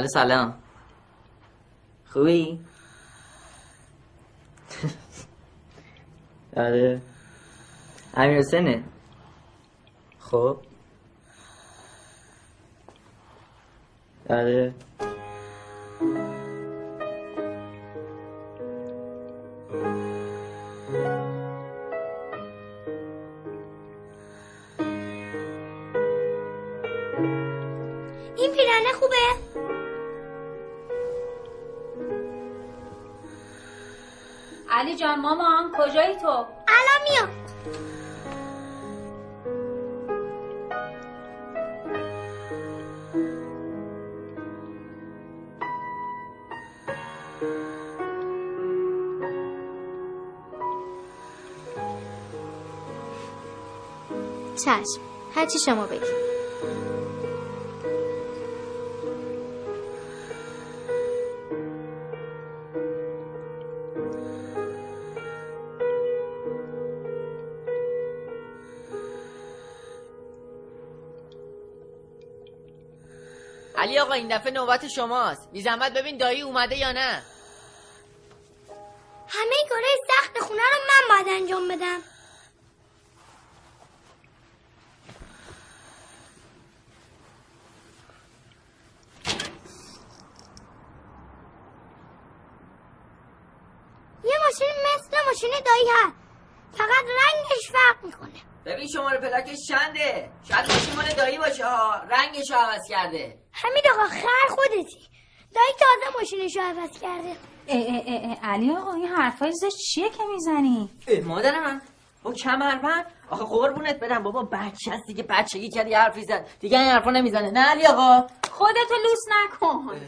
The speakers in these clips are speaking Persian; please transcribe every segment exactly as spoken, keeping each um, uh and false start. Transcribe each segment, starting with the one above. علی سلام، خوبی؟ آره امیر حسینه. خب آره این پیرنه خوبه؟ علی جان، مامان کجایی تو؟ الان میام. چشم، هرچی شما بگید. علی آقا، این دفعه نوبت شماست. بی زحمت ببین دایی اومده یا نه. همه کارهای سخت خونه رو من باید انجام بدم. یه ماشین مثل ماشین دایی هست، فقط رنگش فرق میکنه. ببین شماره پلاکش چنده، شاید ماشین مال دایی باشه ها، رنگش رو عوض کرده. حمید آقا خر خودتی، دایی تازه ماشینش رو عوض کرده. ای ای ای ای علی آقا، این حرفای زشت چیه که میزنی؟ مادر من، با کمربند؟ آخه قربونت برم بابا، بچه هستی که بچگی کردی حرفی زد، دیگه این حرفا نمیزنه. نه علی آقا، خودتو لوس نکن.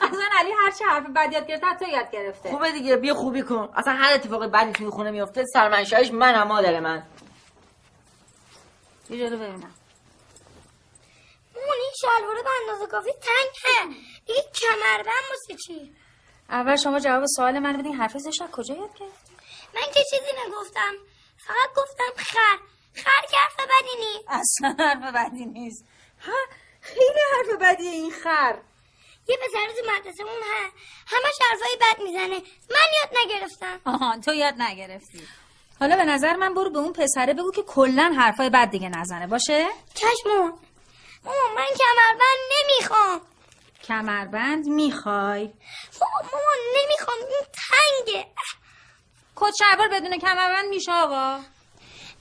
اصلا علی هر چه حرف بد یاد گرفته تا یاد گرفته. خوبه دیگه، بیا خوبی کن. اصلا هر اتفاقی بدی توی خونه میفته سرمنشأش منم. مادر من، یه جلو ببینم. مون این شلواره به اندازه کافی تنگه، دیگه کمربند واسه چی؟ اول شما جواب سوال من بدین، حرف زشت کجا یاد گرفتی؟ من که چیزی نگفتم، فقط گفتم خر. خر که حرف بدی نیست. اصلا حرف بدی نیست. ها، خیلی حرف بدیه این خر. یه پسر تو مدرسه مون هست، همش حرفای بد میزنه، من یاد نگرفتم. آها، تو یاد نگرفتی. حالا به نظر من برو به اون پسره بگو که کلا حرفای بد دیگه نزنه، باشه؟ چشمون. مامان من کمربند نمیخوام. کمربند میخوای؟ مامان نمیخوام، این تنگه. کت شلوار بدون کمربند میشه آقا؟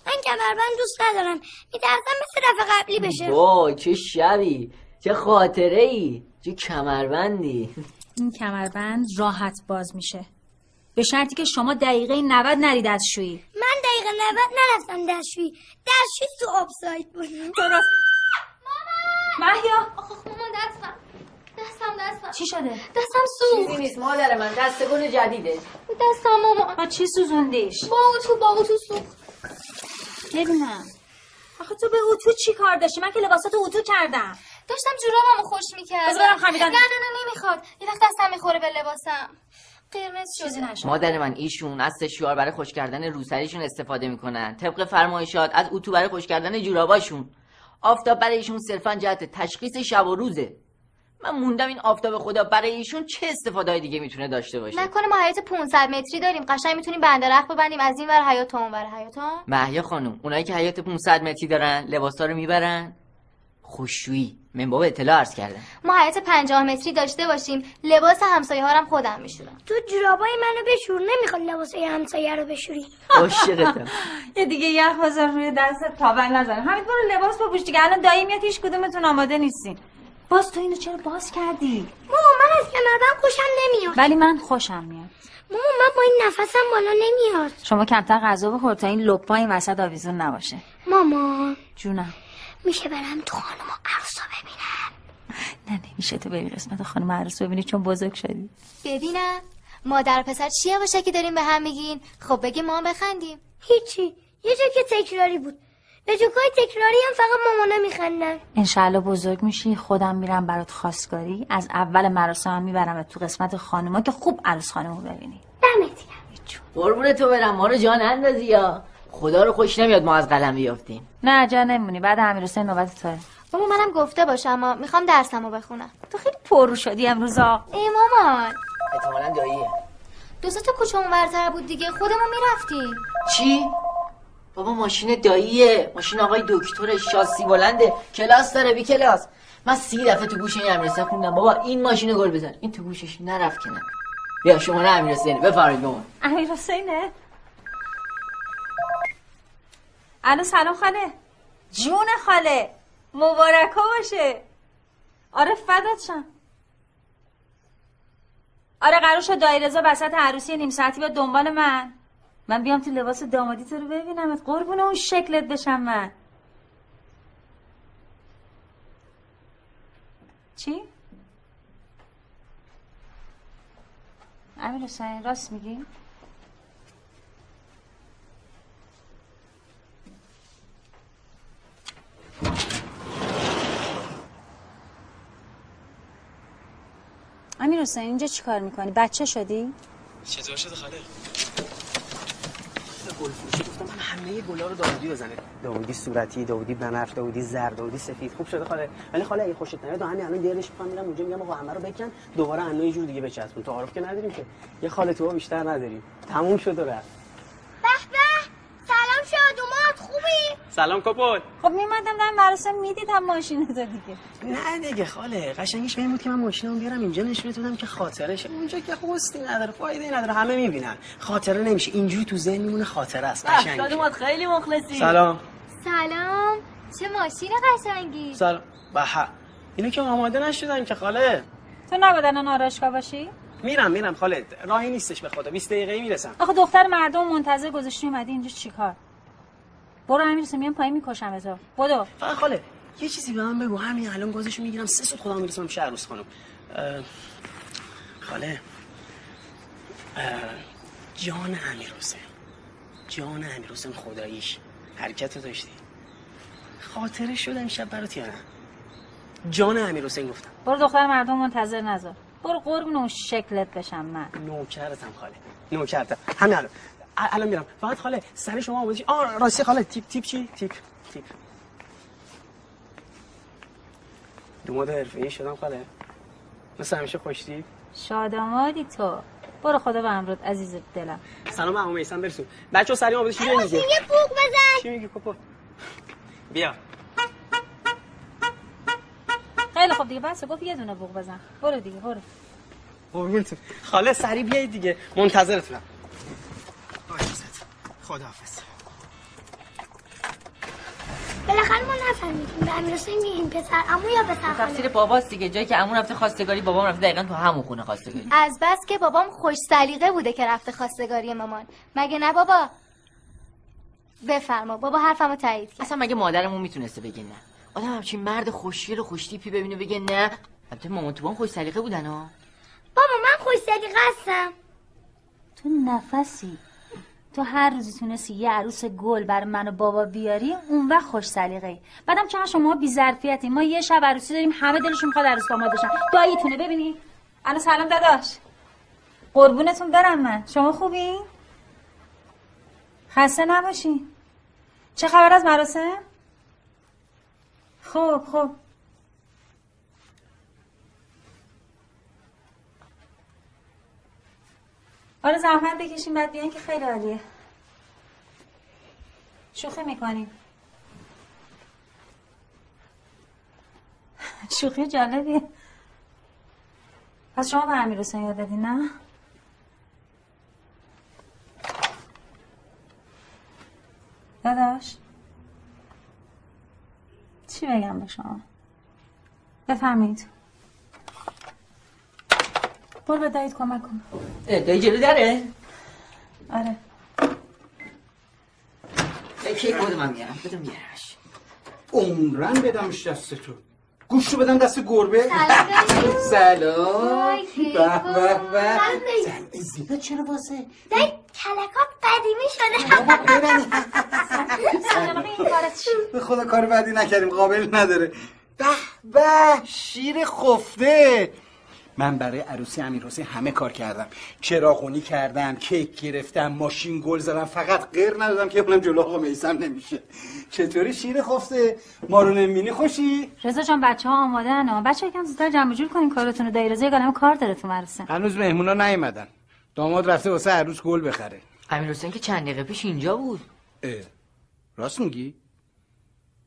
من کمربند دوست ندارم، میترسم مثل دفعه قبلی بشه. وای چه شبی، چه خاطره ای، چه کمربندی. این کمربند راحت باز میشه به شرطی که شما دقیقه نود نری دستشویی. من دقیقه نود نرفتم دستشویی، دستشویی تو آبساید بود. درست. مامان مهیا. آخه مامان دستم دستم دستم چی شده؟ دستم سوخت. چیزی نیست مادر من، دستگل جدیده. دستم مامان. با چی سوزوندیش؟ با اتو. با اتو سوخت. ببینم. آخه تو به اتو چی کار داشتی؟ من که لباساتو اتو کردم. داشتم جورابمو خوش می‌کردم. بذار برم خمیدن. نه نه نه نمیخواد. یه وقت دستم میخوره به لباسم. مادر من، ایشون از سشوار برای خوش کردن روسریشون استفاده میکنن طبق فرمایشات، از اتو برای خوش کردن جوراباشون. آفتاب برای ایشون صرفا جهت تشخیص شب و روزه. من موندم این آفتاب خدا برای ایشون چه استفاده‌های دیگه میتونه داشته باشه؟ نکنه ما حیاط پانصد متری داریم، قشنگ میتونیم بندرخت ببندیم از این ور حیاط تا اون ور حیاط. مهیا خانم، اونایی که حیاط پانصد متری دارن لباسا رو میبرن خوشویی. من بابا اطلاع عرض کردم ما حیاط پنجاه متری داشته باشیم، لباس همسایه‌ها رو هم خودم میشورم. تو جورابای منو بشور، نمیخوام لباسای همسایه رو بشوری. عاشقتم. یه دیگه یخ بذار روی دستت تا بن نزنه. همین برو لباس بپوش دیگه، الان دایی میاد هیچ کدومتون آماده نیستین. باز تو اینو چرا باز کردی؟ مامان من از کمربند خوشم نمیاد. ولی من خوشم میاد. مامان من با این نفسم بالا نمیاد. شما کمتر غذا بخور تا این لپای این وسط آویزون نباشه. مامان جونم، میشه برم تو خانم عروسو ببینم؟ نه نمیشه، تو ببین قسمت خانم عروسو ببینی چون بزرگ شدی. ببینم مادر و پسر چیه باشه که داریم به هم میگین؟ خب بگی ما بخندیم. هیچی، یه جا که تکراری بود، به جوکای تکراری هم فقط مامانا میخندن. انشالله بزرگ میشی خودم میرم برات خواستگاری، از اول مراسم میبرم تو قسمت خانوما که خوب عروس خانمو ببینی. دمت گرم. قربون تو برم، ما رو جان اندازی. یا خدا رو خوش نمیاد ما از قلم بیافتیم. نه جا نمونی، بعد امیر حسین نوبت توه. بابا منم گفته باش اما میخوام درسمو بخونم. تو خیلی پررو شدی امروزا. ای مامان احتمالاً داییه. دو سه تا کوچه اونورتر بود دیگه، خودمون میرفتیم. چی؟ بابا ماشین داییه، ماشین آقای دکتر، شاسی بلنده، کلاس داره، بی کلاس. من سی دفعه تو گوش این امیرحسین خوندم بابا این ماشینو گل بزن، این تو گوشش نرفت که نه. بیا شما نه امیرحسین، بفرمایید بابا. امیرحسینه؟ الو سلام خاله. جون خاله، مبارکا باشه. آره فدات شم. آره قرار شد دایی رضا وسط عروسی نیم ساعتی بیاد دنبال من. من بیام تو لباس دامادی تو رو ببینمت، قربون اون شکلت بشم من. چی؟ امیر حسین راست میگی؟ امیر حسین اینجا چی کار میکنی؟ بچه شدی؟ چطور شده خاله؟ گل فروشی گفتم من همه گلا رو داودی بزنه، داودی صورتی، داودی بنفش، داودی زرد، داودی سفید. خوب شده خاله. ولی خاله اگه خوشت نیاد همین الان دلش می‌خوام میرم اونجا میگم آقا همه رو بکن دوباره انو یه جور دیگه بچسبون. تعارف که نداریم که، یه خاله تو بیشتر نداریم. تموم شد و رفت. به به سلام شد اومد. خوبی؟ سلام کپل. خب میمدم دارم مراسم میدیدم ماشین تو دیگه. نه دیگه خاله قشنگش این بود که من ماشینمو بیارم اینجا نشونت بدم که خاطره شه. اونجا که خوستی نداره، فایده نداره، همه میبینن. خاطره نمیشه، اینجوری تو ذهن میمونه خاطره است. قشنگ. شادمات خیلی مخلصی. سلام. سلام. چه ماشین قشنگی. سلام. بها. اینو که آماده نشدم که خاله. تو نبودن ناراحت باشی؟ میرم میرم خاله، راهی نیستش به خدا. بیست دقیقه میرسم. آخه دختر مردم منتظر گذاشتی اومدی اینجا چیکار؟ برو امیرحسین میام پای میکشم تو. بدو. فقط خاله یه چیزی به من بگو، همین الان گازشو میگیرم سه ساعت خودم میرسم پیش عروس خانم. خاله جان امیرحسین، جان امیرحسین خداییش حرکتو داشتی. خاطره شدم شب برات یا نه؟ جان امیرحسین گفتم. برو دختر مردم منتظر نذار. برو قربون اون شکلت بشم من. نوکرتم خاله، نوکرتم. همین الان الان میرم. فقط خاله سر شما آماده شی. آه راستی خاله تیپ تیپ چی؟ تیپ تیپ دوماد حرفه‌ای شدم خاله، مثل همیشه خوشتی؟ شادامادی تو. برو خدا به امرت عزیز دلم. سلام عمو میسم برسون. بچه‌ها سریع آماده شید دیگه. یه فوق بزن. چی میگی کوپو؟ بیا. خیلی خوب دیگه بس گفت یه دونه فوق بزن. برو دیگه برو. قربونت. خاله سریع بیایید دیگه. منتظرتونم. خداحافظ. بالاخره ما نفهمیدیم به امیرحسین میگیم پسر عمو یا پسر خاله. تفسیر باباست دیگه، جایی که عمو رفته خواستگاری بابام رفته دقیقاً تو همون خونه خواستگاری. از بس که بابام خوش سلیقه بوده که رفته خواستگاری مامان. مگه نه بابا؟ بفرما بابا حرفمو تایید کرد. اصلا مگه مادرمون میتونسته بگه نه؟ آدم همچین مرد خوشگل و خوشتیپی ببینه بگه نه؟ البته مامان تو بابام خوش سلیقه بودن ها. بابا من خوش سلیقه هستم. تو نفسی. تو هر روزی تونستی یه عروس گل بر من و بابا بیاری اون وقت خوش سلیقه‌ای. بعدم چقدر شما بی ظرفیتی. ما یه شب عروسی داریم همه دلشون می‌خواد عروس داماد بشن. داییتونه ببینی. الو سلام داداش. قربونتون برم من. شما خوبین؟ خسته نباشین. چه خبر از مراسم؟ خوب خوب. آره زحمت بکشیم بعد بیان که خیلی عالیه. شوخی میکنیم. شوخی جالبیه. پس شما به امیرحسین یاد دادین نه؟ داداش چی بگم به شما؟ بفهمید. برو به داییت کمک کن. دایی جلو داره؟ آره دایی کیک بودم هم میارم بدم میارمش. عمرن بدمش دست تو. گوشت رو بدم دست گربه. سلام دایی. سلام سلام دایی. زیبا چرا بازه؟ دایی کلکات قدیمی شده. بابا برنی سلام. این کارت چی؟ به خدا کار بعدی نکردیم قابل نداره. به به شیر خفته. من برای عروسی امیرحسین همه کار کردم، چراغونی کردم، کیک گرفتم، ماشین گل زدم، فقط غیر ندادم که بلم جلو آقا میثم نمیشه. چطوری شیر خفته ما رو نمیبینی خوشی؟ رضا جان بچه‌ها آمادن ها، بچه‌ها یکم زودتر جمع جور کنین کارتون رو. دایره‌ای گالم کار داره تو مراسم. هنوز مهمونا نیومدن. داماد رفته واسه عروس گل بخره. امیرحسین که چند دقیقه پیش اینجا بود. اه. راست میگی؟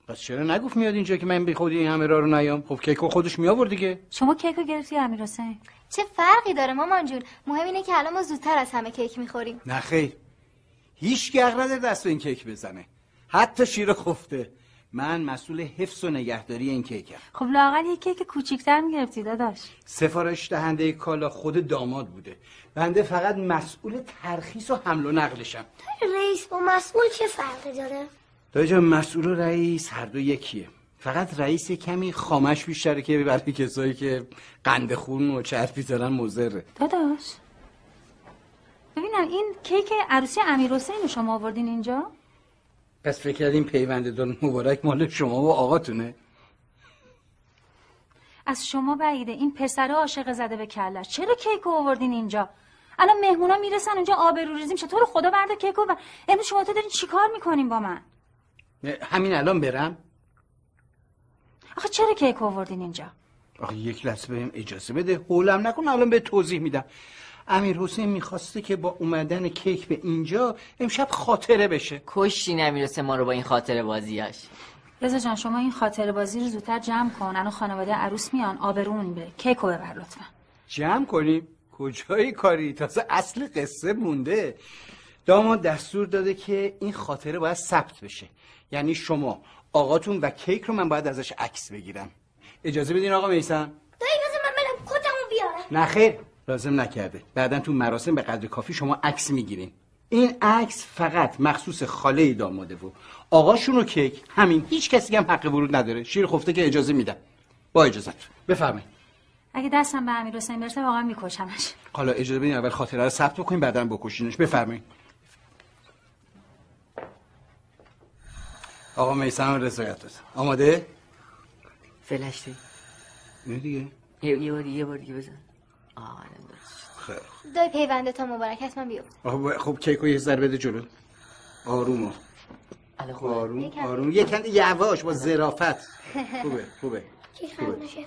پس چرا نگفت میاد اینجا که من بی خودی این همه را رو نیام؟ خب کیکو خودش می آورد دیگه. شما کیکو گرفتی امیرحسین؟ چه فرقی داره مامان جون؟ مهم اینه که الان ما زودتر از همه کیک میخوریم. نه خیر. هیچ گرگ نداره دست به این کیک بزنه. حتی شیر خفته. من مسئول حفظ و نگهداری این کیکم. خب لااقل یک کیک کوچیک‌تر می‌گرفتی داداش. سفارش دهنده کالا خود داماد بوده. بنده فقط مسئول ترخیص و حمل و نقلشم. رئیس با مسئول چه فرقی داره؟ دایجا مسئول و رئیس هر دو یکیه، فقط رئیس کمی خامش بیشتره که برای کسایی که قند خون و چربی دارن مضره. داداش ببینم این کیک عروسی امیرحسین رو شما آوردین اینجا؟ پس فکر کردین پیوند دار مبارک مال شما و آقاتونه؟ از شما بعیده، این پسره عاشق زده به کلش. چرا کیک رو آوردین اینجا؟ الان مهمونا میرسن اونجا آبروریزی میشه. تو رو خدا برده کیکو و امروز شما تو دارین چیکار میکنین با من؟ همین الان برم؟ آخه چرا کیک آوردین اینجا؟ آخه یک لحظه بهم اجازه بده، هولم نکن، الان به توضیح میدم. امیرحسین میخواسته که با اومدن کیک به اینجا امشب خاطره بشه. کشتین امیرحسین ما رو با این خاطره بازیاش. رضا جان شما این خاطره بازی رو زودتر جمع کن، الان خانواده عروس میان، آبرون بره. کیکو ببر لطفا. جمع کنیم؟ کجای کاری؟ تازه اصل قصه مونده. داماد دستور داده که این خاطره باید ثبت بشه، یعنی شما، آقاتون و کیک رو من باید ازش عکس بگیرم. اجازه بدین آقا میثم. دایی لازم من برم کتمو بیارم. نه خیر لازم نکرده، بعدن تو مراسم به قدر کافی شما عکس میگیرین. این عکس فقط مخصوص خاله داماده و آقاشون و کیک، همین، هیچ کسی هم حق ورود نداره. شیر خفته که اجازه میدم. با اجازهتون بفرمایید. اگه دستم به امیرحسین برسه واقعا میکشمش. حالا اجازه بدین اول خاطره رو ثبت بکنین بعدن بکشینش. بفرمایید. آقا میثم رضایت داد. آماده؟ فلش دی. نه دیگه. یه یه بار یه بار دیگه بزن. آره درست. خیر. دای پیونده تا مبارک است من بیام. خب کیکو یه ذره بده جلو. آروم. الو آروم. آروم. یکم یواش با ظرافت. خوبه، خوبه. کیک خراب نشه.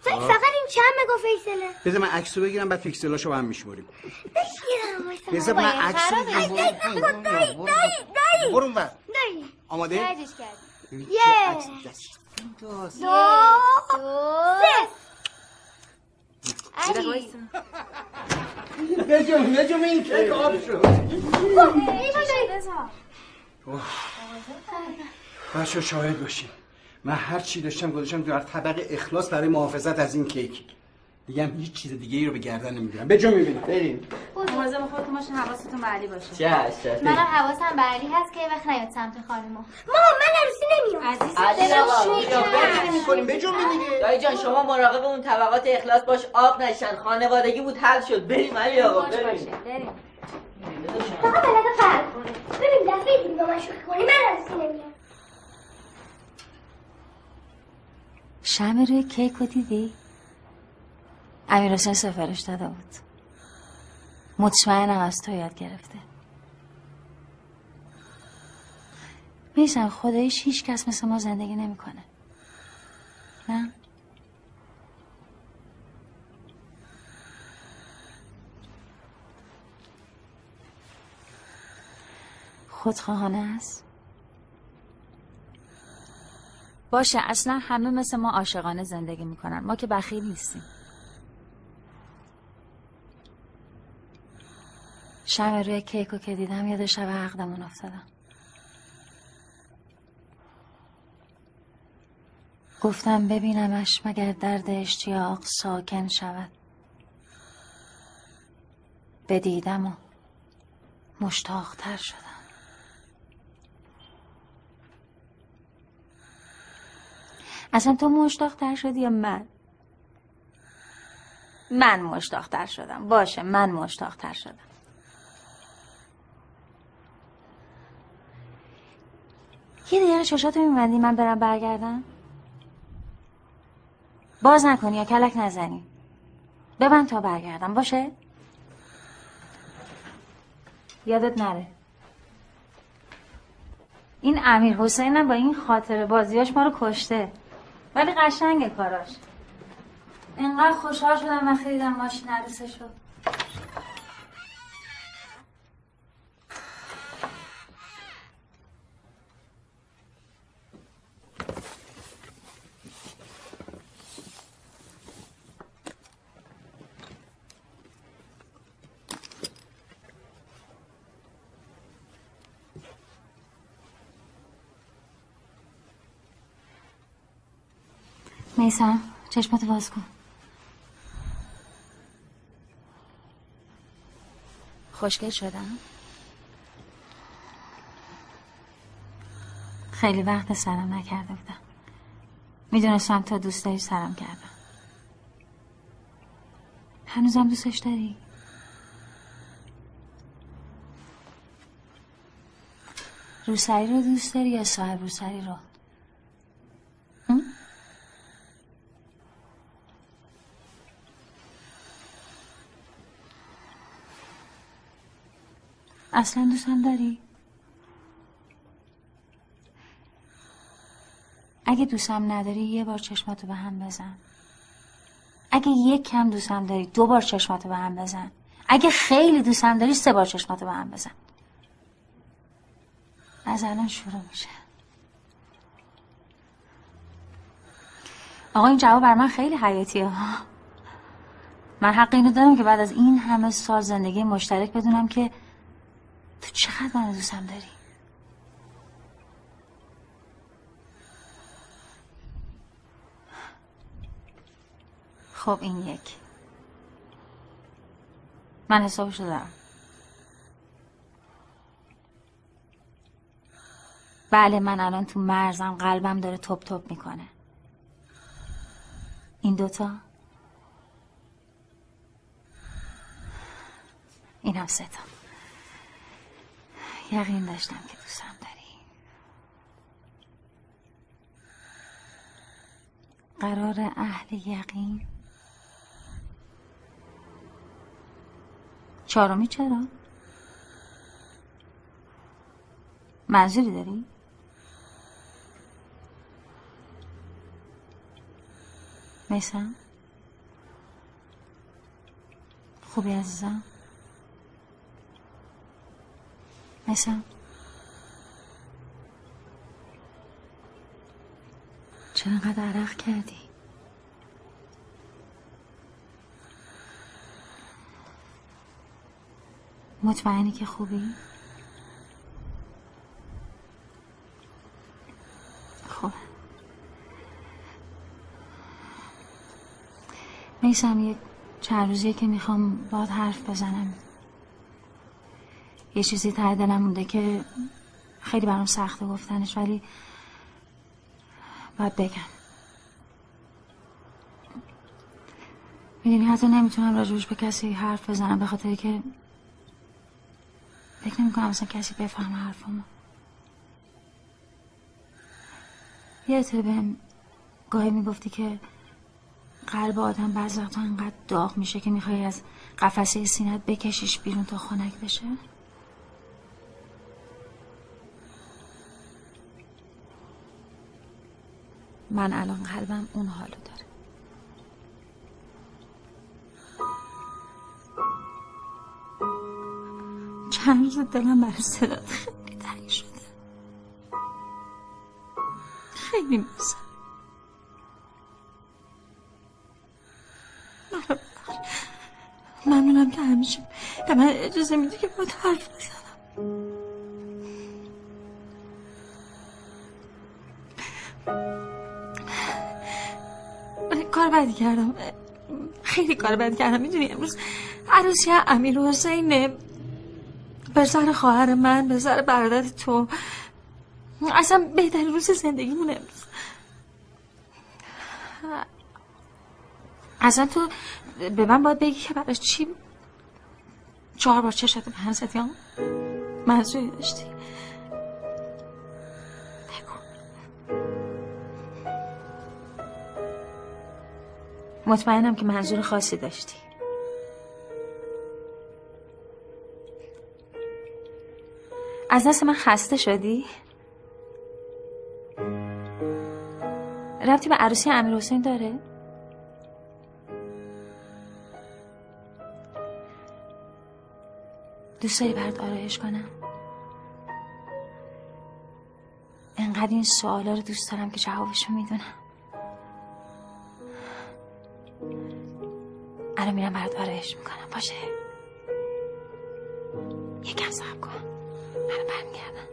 فقط این چند مگا فیکسله؟ بذار من عکسو بگیرم بعد فیکسلاشو با هم میشمریم. بگیرم. بذار من عکس بگیرم. دای دای. برو اونور. دای. آماده؟ رجش کرد یک دو سه علی بجم بجم این کیک آب شد. بچه شاهد باشیم من هر چی داشتم گذاشتم در طبق اخلاص برای محافظت از این کیک. دیگه هم هیچ چیز دیگه ای رو به گردن نمیگیرم. بجو میبینید بریم. مواظب خودتون باشین، حواستون به علی باشه. چشم. منم حواسم به علی هست که وقت نیاد سمت خانمو. مامان من عروسی نمیام. عزیز دلم شوکه. بجو نمی‌کنیم. بجو دیگه. دایی جان شما مراقب اون طبقات اخلاص باش آب نشن. خانوادگی بود حل شد. بریم علی آقا بریم. بریم. بابا بلد فرق کنه. ببین دفعه دیگه ما شوخی کنیم من عروسی نمیام. شام روی کیکو دیدی؟ امیرحسین سفارش داده بود. مطمئنم از تو یاد گرفته. میثم خداییش هیچ کس مثل ما زندگی نمیکنه. نه؟ خودخواهانه است. باشه اصلا همه مثل ما عاشقانه زندگی میکنن. ما که بخیل نیستیم. شب روی کیکو که دیدم یاد شب عقدمون افتادم. گفتم ببینمش مگر درد اشتیاق ساکن شود. بدیدم و مشتاقتر شدم. اصلا تو مشتاقتر شدی یا من؟ من مشتاقتر شدم. باشه من مشتاقتر شدم. یه دیگه چشاتو میبندی من برم برگردم؟ باز نکنی یا کلک نزنی. ببند تا برگردم، باشه؟ یادت نره این امیر حسین هم با این خاطره بازیاش ما رو کشته، ولی قشنگه کاراش. اینقدر خوشحال شدم وقتی دیدم ماشین عروسه شد. میسم چشمت باز کن. خوشگل شدم. خیلی وقت سرم نکرده بودم. میدونستم تا دوست داری سرم کردم. هنوزم دوستش داری؟ روسری رو دوست داری یا صاحب روسری رو؟ اصلا دوستم داری؟ اگه دوستم نداری یه بار چشماتو به هم بزن. اگه یک کم دوستم داری دو بار چشماتو به هم بزن. اگه خیلی دوستم داری سه بار چشماتو به هم بزن. از الان شروع میشه. آقا این جواب بر من خیلی حیاتیه ها. من حق اینو دارم که بعد از این همه سال زندگی مشترک بدونم که تو چقدر من دوستم داری؟ خب این یک. من حسابشو دارم. بله من الان تو مرزم، قلبم داره تپ تپ میکنه. این دوتا؟ این هم سه تا. یقین داشتم که دوستم داری. قرار اهل یقین. چهارمی چرا؟ منظوری داری؟ میسم خوبی عزیزم؟ میسم چرا اینقدر عرق کردی؟ مطمئنی که خوبی؟ خوب میسم یه چند روزیه که میخوام باهات حرف بزنم. یه چیزی ته دلم مونده که خیلی برام سخته گفتنش، ولی باید بگم. میدونی حتی نمیتونم راجبش به کسی حرف بزنم، به خاطر که فکر نمی کنم اصلا کسی بفهمه حرفمو. یه اطلاع بهم گاهی میگفتی که قلب آدم بعض وقتا انقدر داغ میشه که میخوای از قفسه سینت بکشیش بیرون تا خنک بشه. من الان قلبم اون حالو داره. چند روز دلم برای صدات خیلی تنگ شده. خیلی میسم مرا بخش. ممنونم که همیشه به من اجازه میدی که باید حرف بزنم. کار بدی کردم، خیلی کار بدی کردم. میدونی امروز عروسی امیر حسینه، پسر خواهر من، پسر برادر تو. اصلا بهترین روز زندگیمون امروز. اصلا تو به من باید بگی که برای چی چهار بار چشت به هم زدی؟ منظوری داشتی؟ مطمئنم که منظور خاصی داشتی. از دست من خسته شدی؟ ربطی به عروسی امیر حسین داره؟ دوست داری برات آرایش کنم؟ انقدر این سوالا رو دوست دارم که جوابشو میدونم. الان میرم برات آرایش میکنم، باشه؟ یکم صبر کن، الان برمیگردم.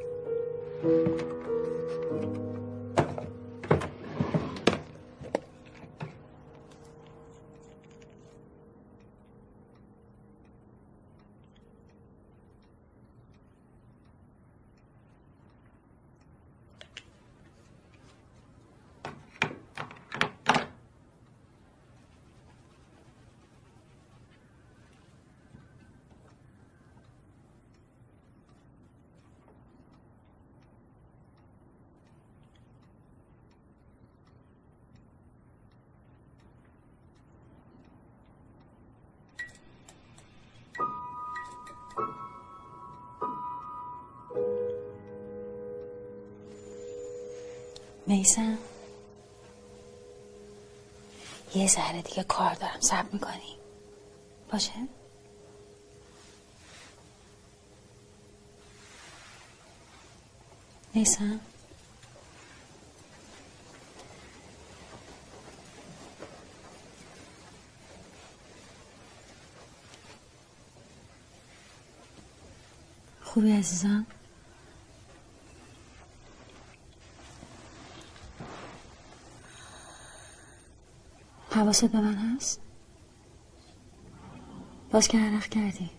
میسم یه ذره دیگه کار دارم، صبر میکنی باشه؟ میسم خوبی عزیزم؟ حواست به من هست؟ باز که عرق کردی؟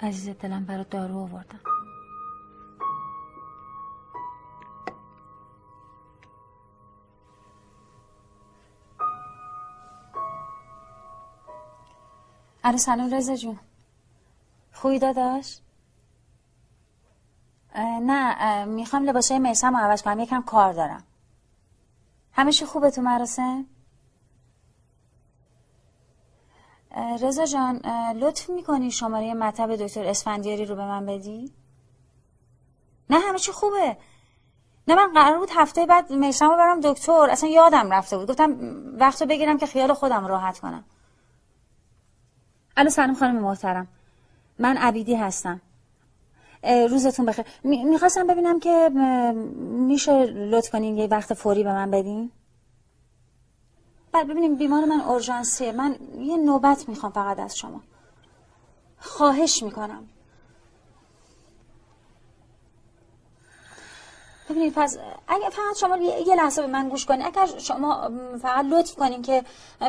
عزیز دلم برات دارو آوردم. الو سلام رضا جون. خوبی داداش؟ اه نه اه میخوام لباسای میسم رو عوض کنم، یکم کار دارم. همه چی خوبه تو مراسم؟ رضا جان لطف میکنی شماره مطب دکتر اسفندیاری رو به من بدی؟ نه همه چی خوبه. نه من قرار بود هفته بعد میسم رو برم دکتر، اصلا یادم رفته بود، گفتم وقتو بگیرم که خیال خودم راحت کنم. الو سلام خانم محترم، من عبیدی هستم، روزتون بخیر. میخواستم ببینم که میشه لطف کنین یه وقت فوری به من بدین؟ بعد ببینیم بیمار من اورژانسیه، من یه نوبت میخوام فقط از شما، خواهش میکنم. ببینید پس اگه فقط شما یه لحظه به من گوش کنین، اگر شما فقط لطف کنین که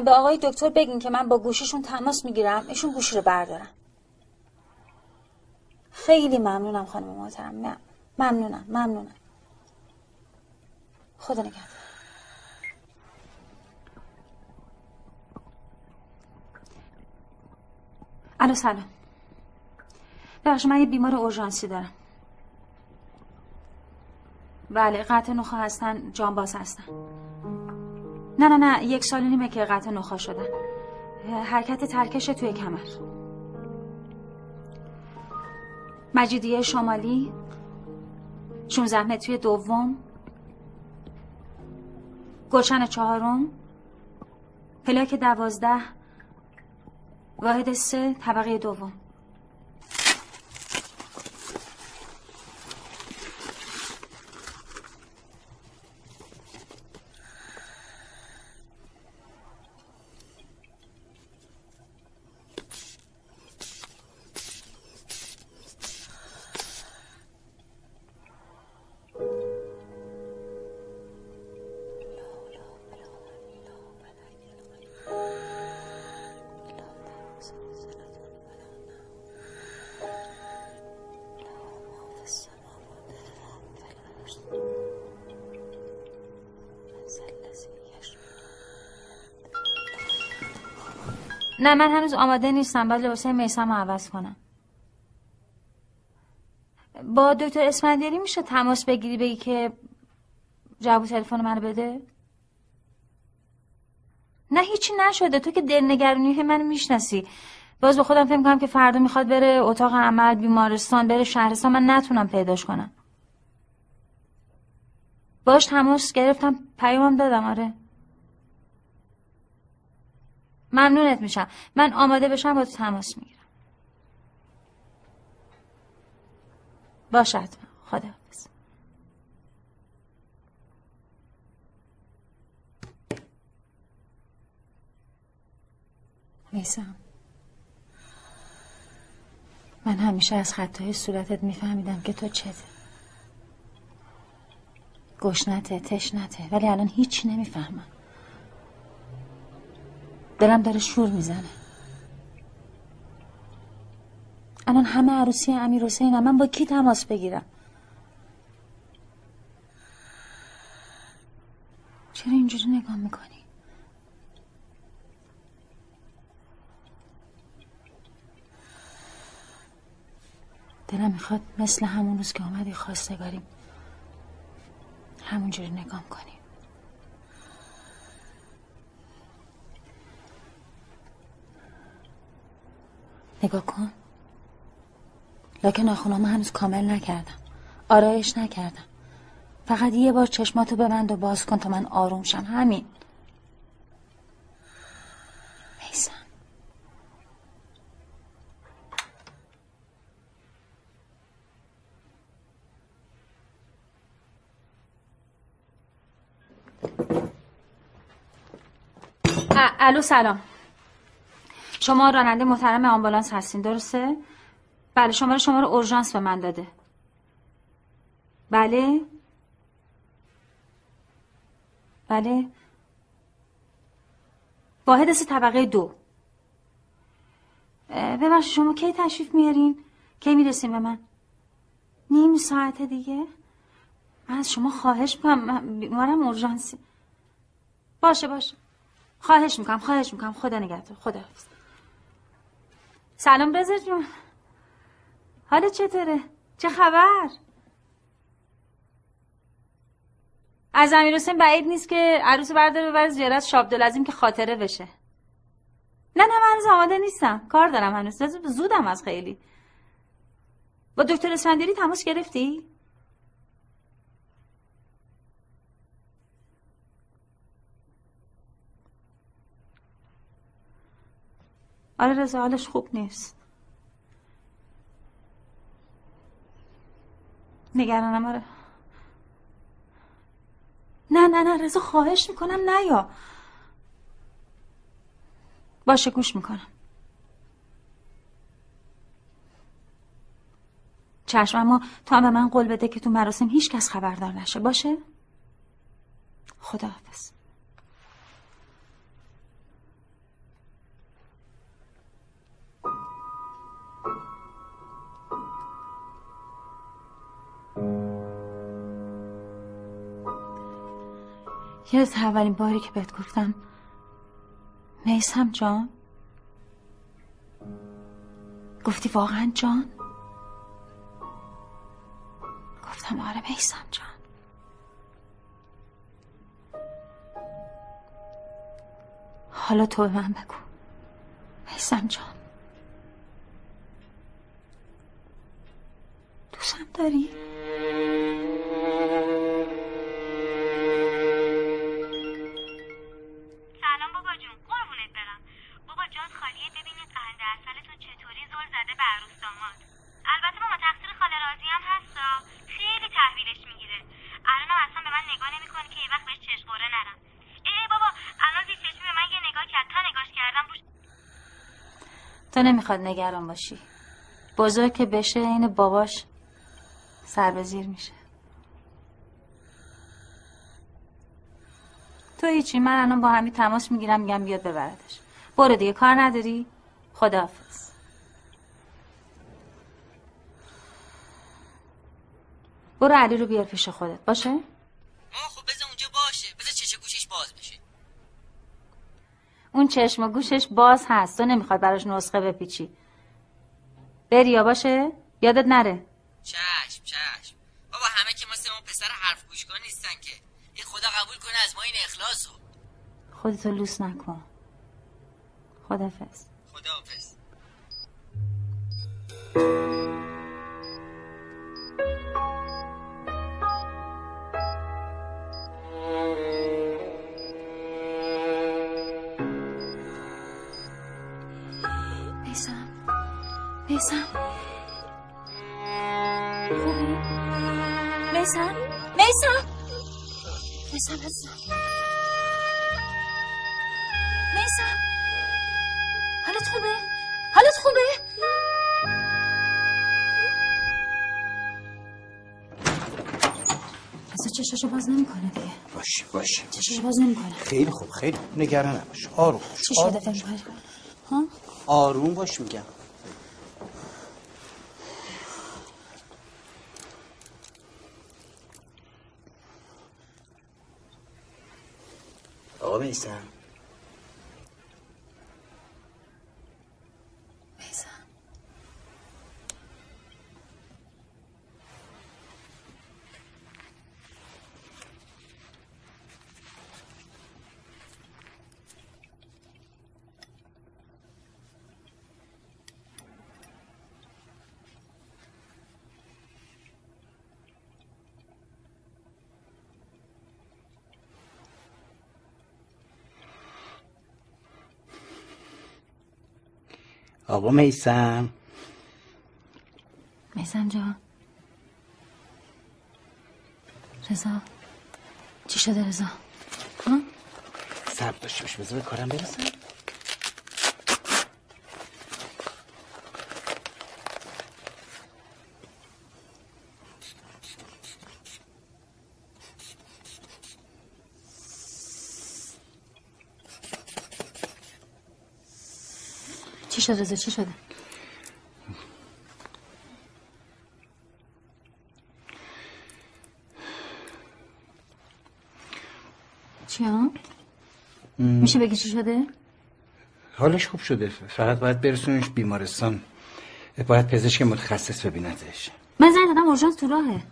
به آقای دکتر بگین که من با گوشیشون تماس میگیرم، ایشون گوشی رو بردارن. خیلی ممنونم خانم محترم، ممنونم ممنونم. خدا نگهدار. الو سلام. ببخشید من یه بیمار اورژانسی دارم. بله قطع نخا هستن، جانباز هستن. نه نه نه یک سال و نیمه که قطع نخا شدن. حرکت ترکش توی کمر. مجیدیه شمالی شانزده متر توی دوم، گلشن چهارم، پلاک دوازده، واحد سه، طبقه دوم. نه من هنوز آماده نیستم، باید لباسای میسم عوض کنم. با دکتر اسفندیاری میشه تماس بگیری بگی که جواب تلفن منو بده؟ نه هیچی نشده، تو که دلنگرانی منو میشناسی. باز با خودم فکر کنم که فردا میخواد بره اتاق عمل، بیمارستان، بره شهرستان، من نتونم پیداش کنم. باش تماس گرفتم، پیامم دادم. آره ممنونت میشم، من آماده بشم با تو تماس میگیرم. باشه حتما، خداحافظ. میسم، من همیشه از خطای صورتت میفهمیدم که تو چته، گشنته، تشنته، ولی الان هیچی نمیفهمم. دلم داره شور میزنه. الان همه عروسی امیر حسین هم. من با کی تماس بگیرم؟ چرا اینجوری نگاه میکنی؟ دلم میخواد مثل همون روز که اومدی خواستگاریم همونجوری نگاه کنی. نگاه کن، لکه ناخونامو هنوز کامل نکردم، آرایش نکردم. فقط یه بار چشماتو ببند و باز کن تا من آروم شم، همین. میسم، الو سلام، شما راننده محترم آمبولانس هستین درسته؟ بله، شماره شماره اورژانس به من داده. بله بله واحد است، طبقه دو. ببخشید شما کی تشریف میارین؟ کی میرسین به من؟ نیم ساعت دیگه؟ من از شما خواهش میکنم، بیمارم اورژانسی. باشه باشه، خواهش میکنم خواهش میکنم خدا نگهدار، خداحافظ. سلام رزا جون، حالت چطوره؟ چه خبر؟ از امیر حسین بعید نیست که عروس برداره ببره زیارت شاه عبدالعظیم که خاطره بشه. نه نه من هنوز آماده نیستم، کار دارم، هنوز زودم از خیلی. با دکتر اسفندیاری تماس گرفتی؟ آره رضا حالش خوب نیست، نگرانم. آره نه نه نه رضا خواهش میکنم نیا. باشه گوش میکنم. چشم، اما تو هم به من قول بده که تو مراسم هیچ کس خبردار نشه. باشه خداحافظ. یه از اولین باری که بهت گفتم میسم جان، گفتی واقعا جان؟ گفتم آره میسم جان. حالا تو به من بگو میسم جان دوستم داری؟ نمیخواد نگران باشی، بزرگ که بشه این باباش سر به زیر میشه. تو هیچی، من الان با همین تماس میگیرم، میگم بیاد ببردش. برو دیگه کار نداری، خداحافظ. برو علی رو بیار پیش خودت. باشه آه خب بذار اونجا باشه، بذار چشه گوشش باز بشه. اون چشم و گوشش باز هست، تو نمیخواد براش نسخه بپیچی. بریا باشه؟ یادت نره. چشم چشم بابا، همه که ما سمون پسر حرف گوشگان نیستن که. این خدا قبول کنه از ما این اخلاصو. خودتو لوس نکن. خدافظ. خدافظ. بیسم بیسم خوبی؟ بیسم بیسم بیسم هستم. بیسم حالت خوبه؟ حالت خوبه؟ اصلا چشاشو باز نمی کنه دیگه. باشه باشه چشاشو باز نمی کنه. خیلی خوب خیلی خوب، نگران نباش، آروم باش. چی شده فکر می‌کنی؟ ها؟ آروم باش میگم. آقا میسم میسم آقا میسم میسم جان. رضا چی شده رضا؟ صبر داشته باش بذار به کارم برسم. چی شده رضا؟ چی شده؟ چی ها؟ میشه بگی چی شده؟ حالش خوب شده، فقط باید برسونش بیمارستان، باید پزشک متخصص ببیندش. من زنگ زدم اورژانس تو راهه.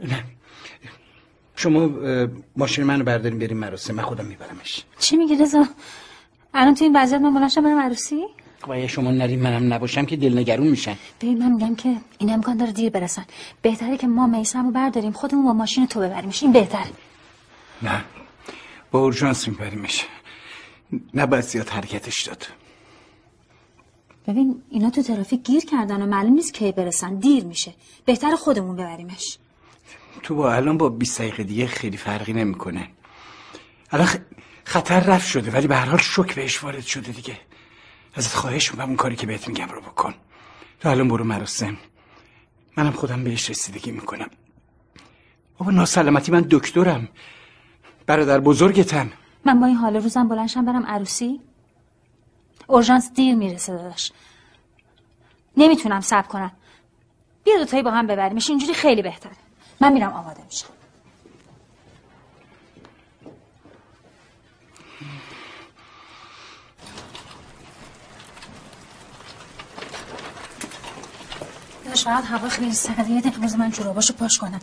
نه شما ماشین منو برداریم بریم مراسم، من خودم میبرمش. چی میگی رضا؟ الان تو این وضعیت من بلاشم برم عروسی؟ خب شما نریم منم نباشم که دلنگرون میشن. ببین من میگم که این امکان داره دیر برسن، بهتره که ما میسمو برداریم خودمون با ماشین تو ببریمش، این بهتره. نه با اورژانس میبریمش، نباید زیاد حرکتش داد. ببین اینا تو ترافیک گیر کردن و معلوم نیست کی برسن، دیر میشه، بهتره خودمون ببریمش. تو با الان با بیست دقیقه دیگه خیلی فرقی نمیکنه. الان خ... خطر رفت شده ولی به هر حال شوک بهش وارد شده دیگه. ازت خواهش میکنم اون کاری که بهت میگم رو بکن. تو الان برو مراسم، منم خودم بهش رسیدگی میکنم. بابا ناسلامتی من دکترم، برادر بزرگتم. من با این حال روزم بلنشم برم عروسی؟ اورژانس دیر میرسه داداش، نمیتونم صبر کنم. بیا دوتایی با هم ببریمش، اینجوری خیلی بهتره. من میرم آماده میشم. شاید هوا خیلی سرده، یه دقیقه بذار من جوراباشو پاش کنم.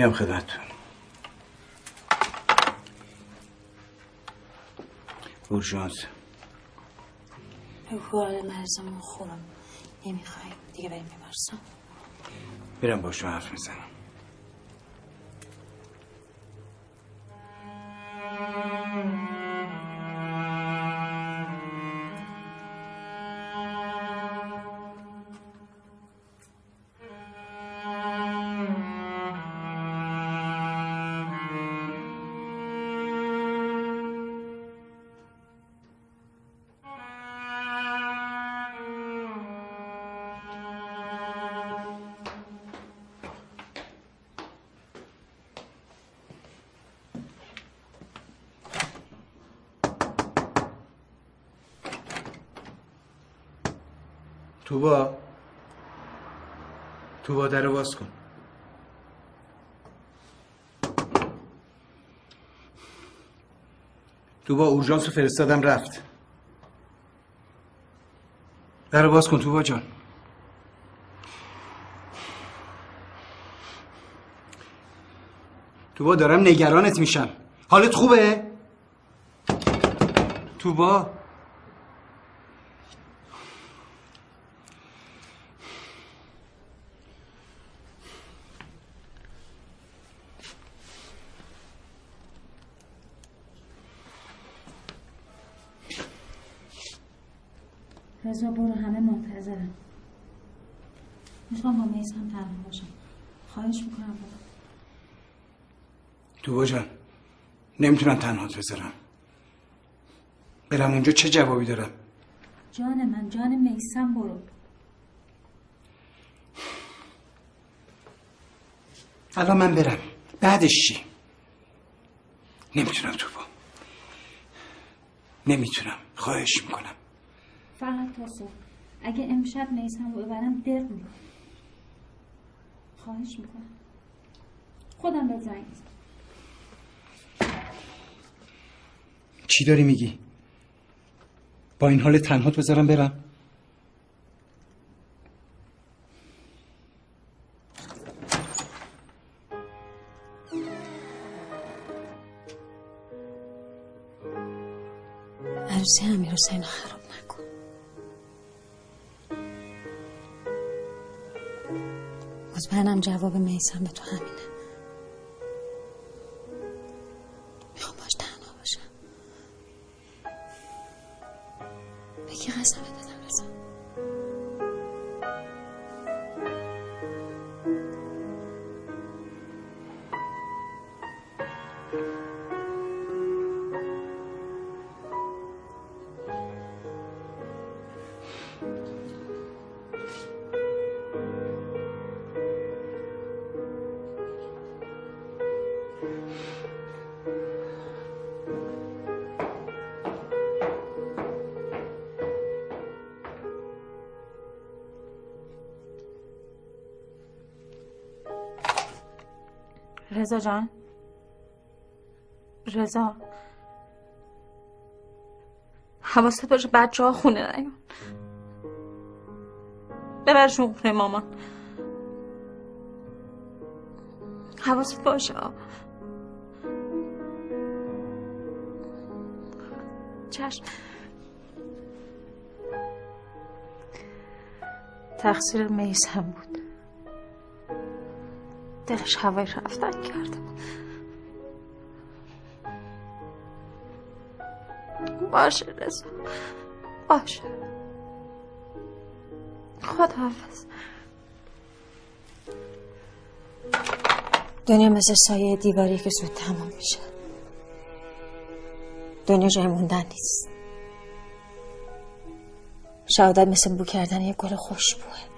میام خدمتتون. اورژانس. بخوره مرزمون خورم. نمیخوایم دیگه بریم بیمارستان. برم باشون حرف میزنم. توبا توبا در رو باز کن. توبا اورژانس رو فرستادم رفت. در رو باز کن توبا جان. توبا دارم نگرانت میشم. حالت خوبه؟ توبا رضا برو، همه منتظرم. میخوام با میز هم تنها باشم. خواهش میکنم بابا. توبا جان نمیتونم تنهات بذارم. برم اونجا چه جوابی دارم؟ جان من، جان میسم برو. الان من برم بعدش چی؟ نمیتونم توبا، نمیتونم. خواهش میکنم فقط تا صبح. اگه امشب میسم رو ببرم درد میکنم. خواهش میکنم. خودم بهت زنگ میزنم. چی داری میگی؟ با این حال تنهات بذارم برم؟ عروسی امیر حسین خراب نکن. مطمئنم جواب میثم به تو همینه. میخوام باش تنها باشم. به کی قسمت دادم رضا؟ رضا جان، رضا حواست باشه بچه ها خونه نیان. ببرشون خونه مامان. حواست باشه. چشم. تقصیر میثم بود. دلش هوای رفتن کرده. باشه رضا، باشه. خداحافظ. دنیا مثل سایه دیواری که زود تمام میشه. دنیا جای موندن نیست. شهادت مثل بو کردن یک گل خوشبوه.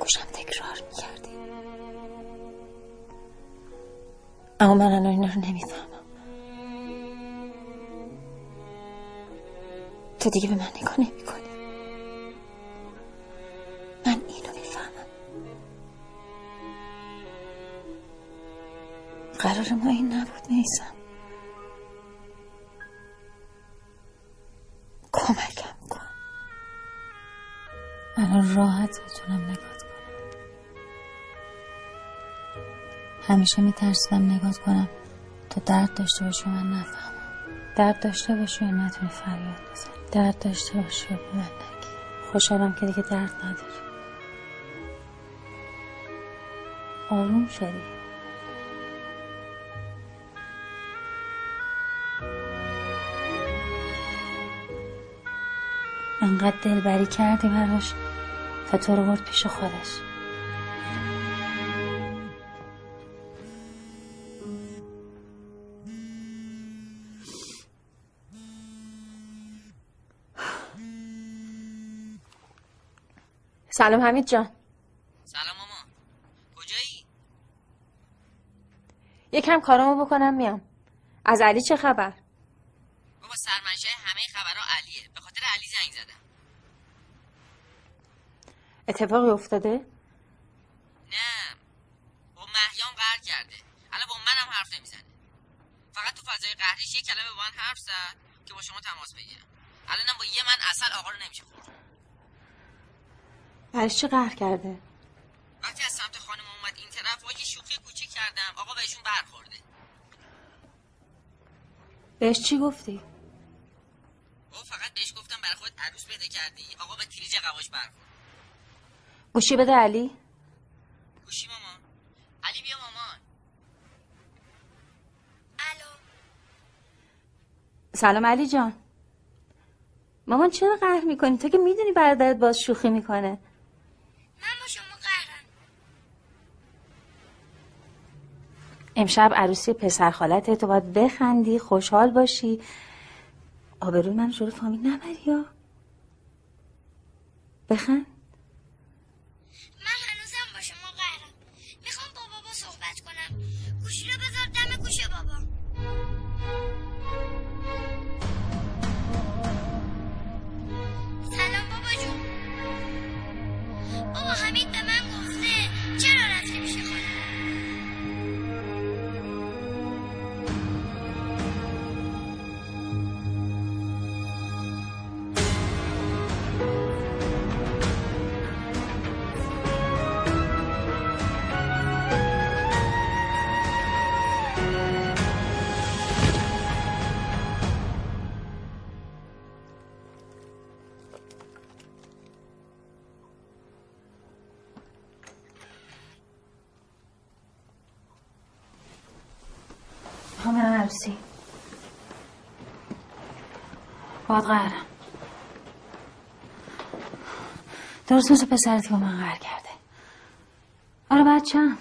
گوشم تکرار میکردی، اما من الان اینا رو نمیفهمم. تو دیگه به من نگاه نمی کنی. من اینو میفهمم. قرار ما این نبود میثم. کمکم کن. الان راحت میتونم نگات کنم. همیشه میترسیدم نگات کنم تا درد داشته باشه من نفهمم، درد داشته باشه یا نتونی فریاد بزنی، درد داشته باشه یا به من نگی. خوشحالم که دیگه درد نداری، آروم شدی. انقدر دلبری کردی براش تا تو رو برد پیش خودش. سلام حمید جان. سلام مامان، کجایی؟ یکم کارامو بکنم میام. از علی چه خبر؟ بابا سرمنشه همه خبرها علیه، به خاطر علی زنگ زدم. اتفاقی افتاده؟ نه، با مهیام قهر کرده، الان با منم حرف نمیزنه. فقط تو فضای قهریش یه کلمه با من حرف زد که با شما تماس بگیرم. الانم با یه من اصل آقا رو نمیشه خورد. برای چه قهر کرده؟ وقتی از سمت خانم اومد این طرف با یه شوخی کوچیک کردم، آقا بهشون برخورده. بهش چی گفتی؟ او فقط بهش گفتم برای خود عروس بده کردی، آقا به کلیج قواش برخورد. گوشی بده علی. گوشی مامان. علی بیا مامان. الو. سلام علی جان. مامان چرا قهر میکنی؟ تو که میدونی برادرت باز شوخی میکنه. من با شما قهرم. امشب عروسی پسر خالته، تو باید بخندی، خوشحال باشی، آبروی من جلو فامیل نبری. یا بخند. حمید به من گفته چرا رفتی پیش خودت؟ باید قهرم. درست مثل پسرتی با من قهر کرده. آره بچم،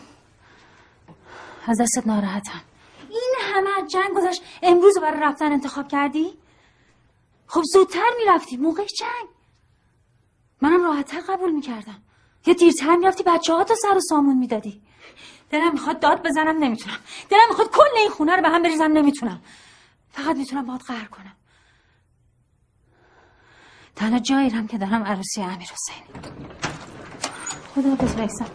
از دستت ناراحتم. این همه از جنگ گذشت امروز برای رفتن انتخاب کردی؟ خب زودتر میرفتی موقع جنگ، منم راحت‌تر قبول میکردم. یا دیرتر میرفتی بچه ها تا سر و سامون میدادی. دلم میخواد داد بزنم نمیتونم، دلم میخواد کل این خونه رو به هم بریزم نمیتونم، فقط میتونم باید قهر کنم. تنها جایی هم که دارم عروسی امیر حسین. خدا بزر ایسا.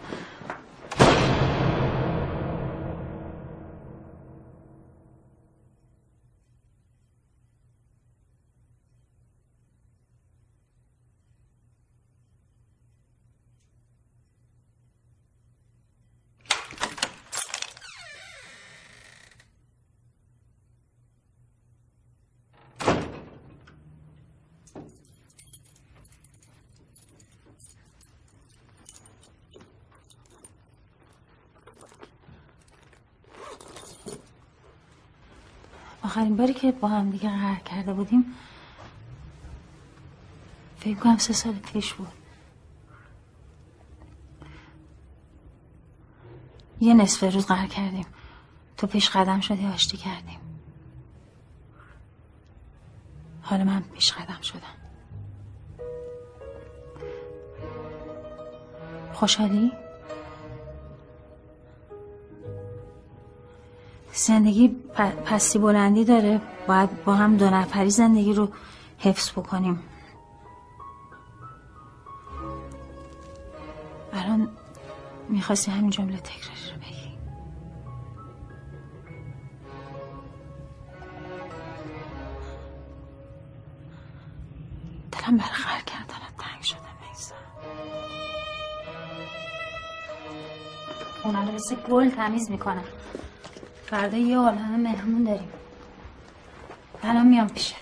آخرین باری که با هم دیگه قهر کرده بودیم فکر کنم سه سال پیش بود. یه نصف روز قهر کردیم، تو پیش قدم شدی، آشتی کردیم. حالا من پیش قدم شدم. خوشحالی؟ زندگی پستی بلندی داره، باید با هم دو نفری زندگی رو حفظ بکنیم. الان میخواستی همین جمله تکراری رو بگی. دلم برای قهر کردنت تنگ شده میسا. خونه رو مثل گل تمیز میکنم. فردا یه حال همه مهمون داریم. الان میام پیشت.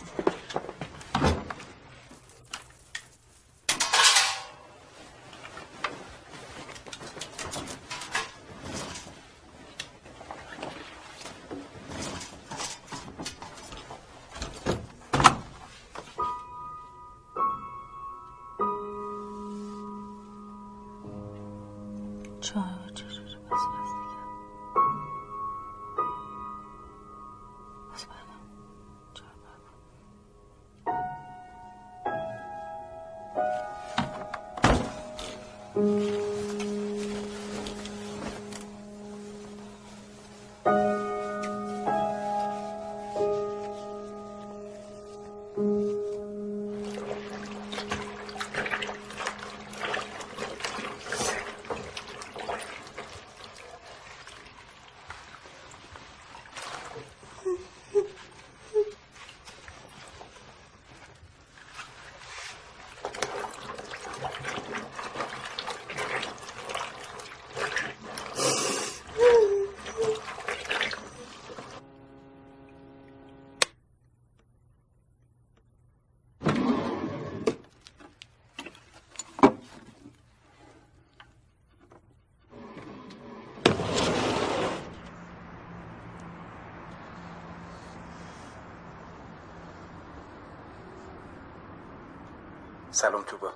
سلام توبا.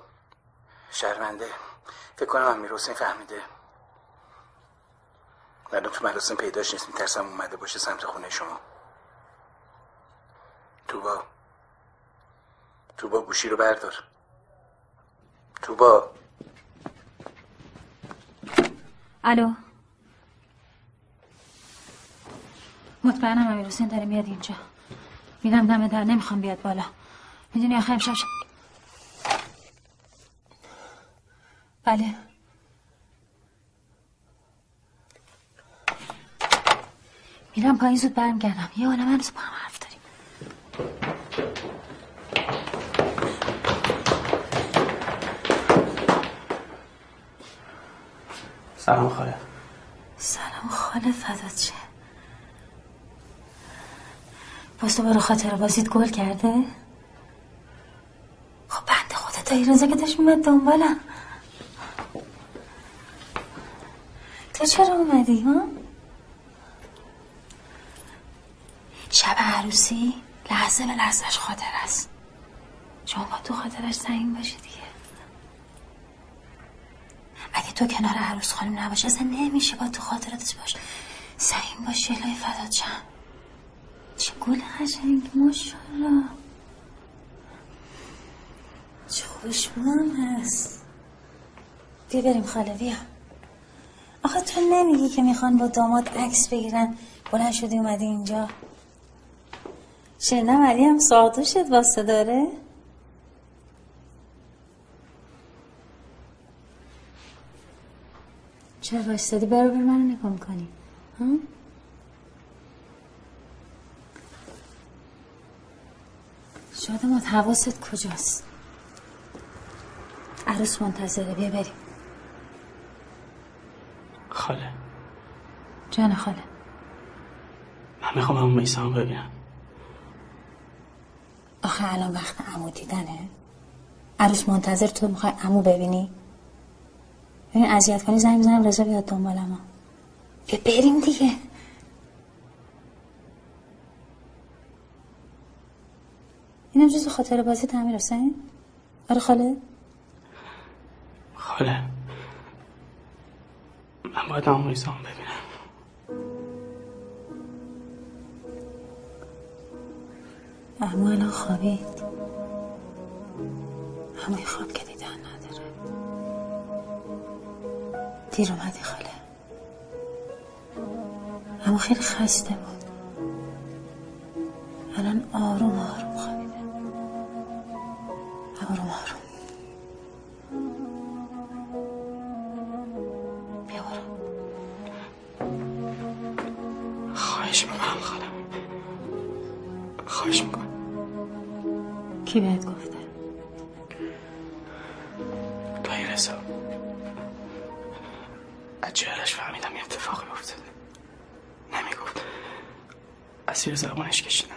شرمنده. فکر کنم امیر حسین فهمیده. الان تو مراسم پیداش نیست. میترسم اومده باشه سمت خونه شما. توبا. توبا گوشی رو بردار. توبا. الو. مطمئنم امیر حسین داره میاد اینجا. میرم دم در، نمیخوام بیاد بالا. میدونی آخه امشب بله میرم پایین، زود برم گردم. یه حالا من روز با هم حرف داریم. سلام خاله. سلام خاله. فضا چه باز دوباره خاطر بازیت گل کرده؟ خب بنده خودت تا این روزه که داشت میمد دنبالم. تو چرا اومدی ها؟ شب عروسی لحظه به لحظهش خاطر است. شما با تو خاطرش سنگین باشی دیگه. اگه تو کنار عروس خانم نباشی اصلا نمیشه با تو خاطراتش باش سنگین باشی. الهی فدات شم. چه گل قشنگی ماشاءالله. چه خوشمون هست. بیا بریم خاله. بیا. آخه تو نمیگی که میخوان با داماد عکس بگیرن، بلند شدی اومدی اینجا؟ شنیدم علی هم ساقدوشت واسه داره؟ چرا واسدادی؟ برو بر من رو نگاه میکنی. شاید ما حواست کجاست؟ عروس منتظره. بیا بریم. خاله. جان خاله. من میخوام عمو میثم رو ببینم. آخه الان وقت عمو دیدنه. عروس منتظر تو، میخوای عمو ببینی؟ ببین اذیت کنی زنگ میزنم رضا بیاد دنبالم. بیا بریم دیگه. اینم جز خاطر بازی امیر حسین؟ آره خاله. خاله من باید عمو میثم ببینم. عمو الان خوابید. عموی خواب که دیدن نداره. دیر اومدی خاله. عمو خیلی خسته بود. الان آروم آروم خوابیده. آروم آروم. کی بهت گفته؟ توی رضا. از چهرش فهمیدم یه اتفاقی افتاده. نمیگفت، اسیر زبانش کشیدن.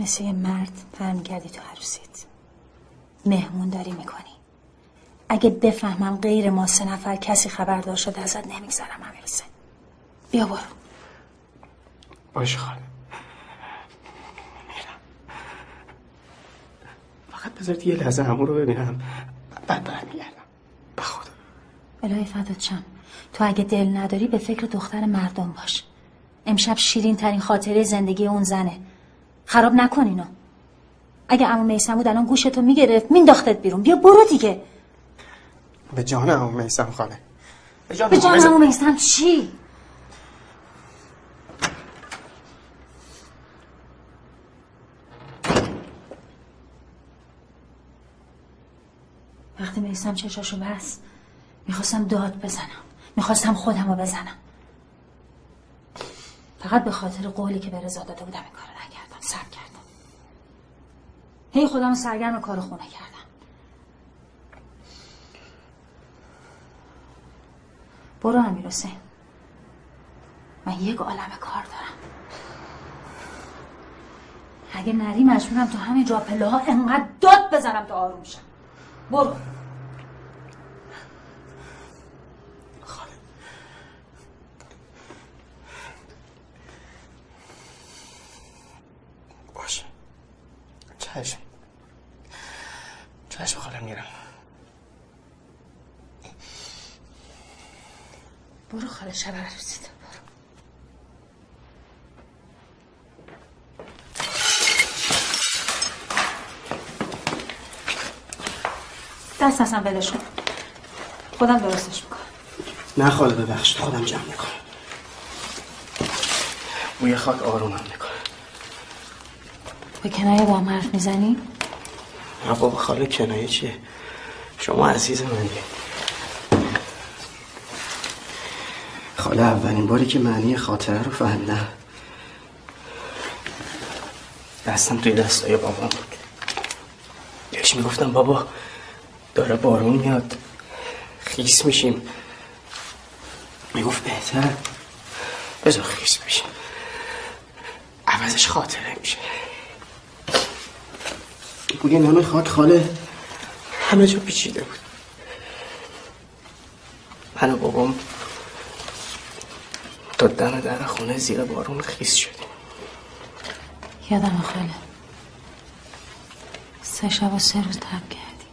مثل یه مرد برمیگردی تو عروسیت، مهمون داری میکنی. اگه بفهمم غیر ما سه نفر کسی خبردار شده ازت نمیگذرم. امیر حسین بیا برو. باشه خاله، میرم. فقط بذارید یه لحظه همون رو ببینم، بعد برمیگردم. به خدا الهی فدات شم. تو اگه دل نداری به فکر دختر مردم باش. امشب شیرین ترین خاطره زندگی اون زنه. خراب نکن اینو. اگه عمو میثم بود الان گوشتو میگرفت مینداختت بیرون. بیا برو دیگه. به جان عمو میثم خاله، به جان عمو میثم. چی؟ وقتی میثم چشاشو بست میخواستم داد بزنم، میخواستم خودم رو بزنم. فقط به خاطر قولی که به رضا داده بودم این کار رو نکردم. صبر کردم، هی خودم رو سرگرم کار خونه کردم. برو امیر حسین، من یک عالمه کار دارم. اگه نری مجبورم تو همین جا پله ها انقدر داد بزنم تا آروم شم. برو. چشم چشم خاله، میرم. برو خاله، شب عروسیته. برو. دست اصلا ولش کن، خودم درستش میکنم. نه خاله ببخشید، خودم جمع میکنم. بوی خاک آرومم میکنم. به کنایه با هم حرف میزنی؟ نه بابا خاله، کنایه چیه؟ شما عزیز منی خاله. اولین باری که معنی خاطره رو فهمیدم دستم توی دستای بابام بود. بهش میگفتم بابا داره بارون میاد خیس میشیم. میگفت بهتر بذار خیس بشیم، عوضش خاطره میشه. بوی نان خاک خاله همه جا پیچیده بود. من و بابام تا دم در خونه زیر بارون خیس شدیم. یادم خاله، سه شب و سه روز تب کردی.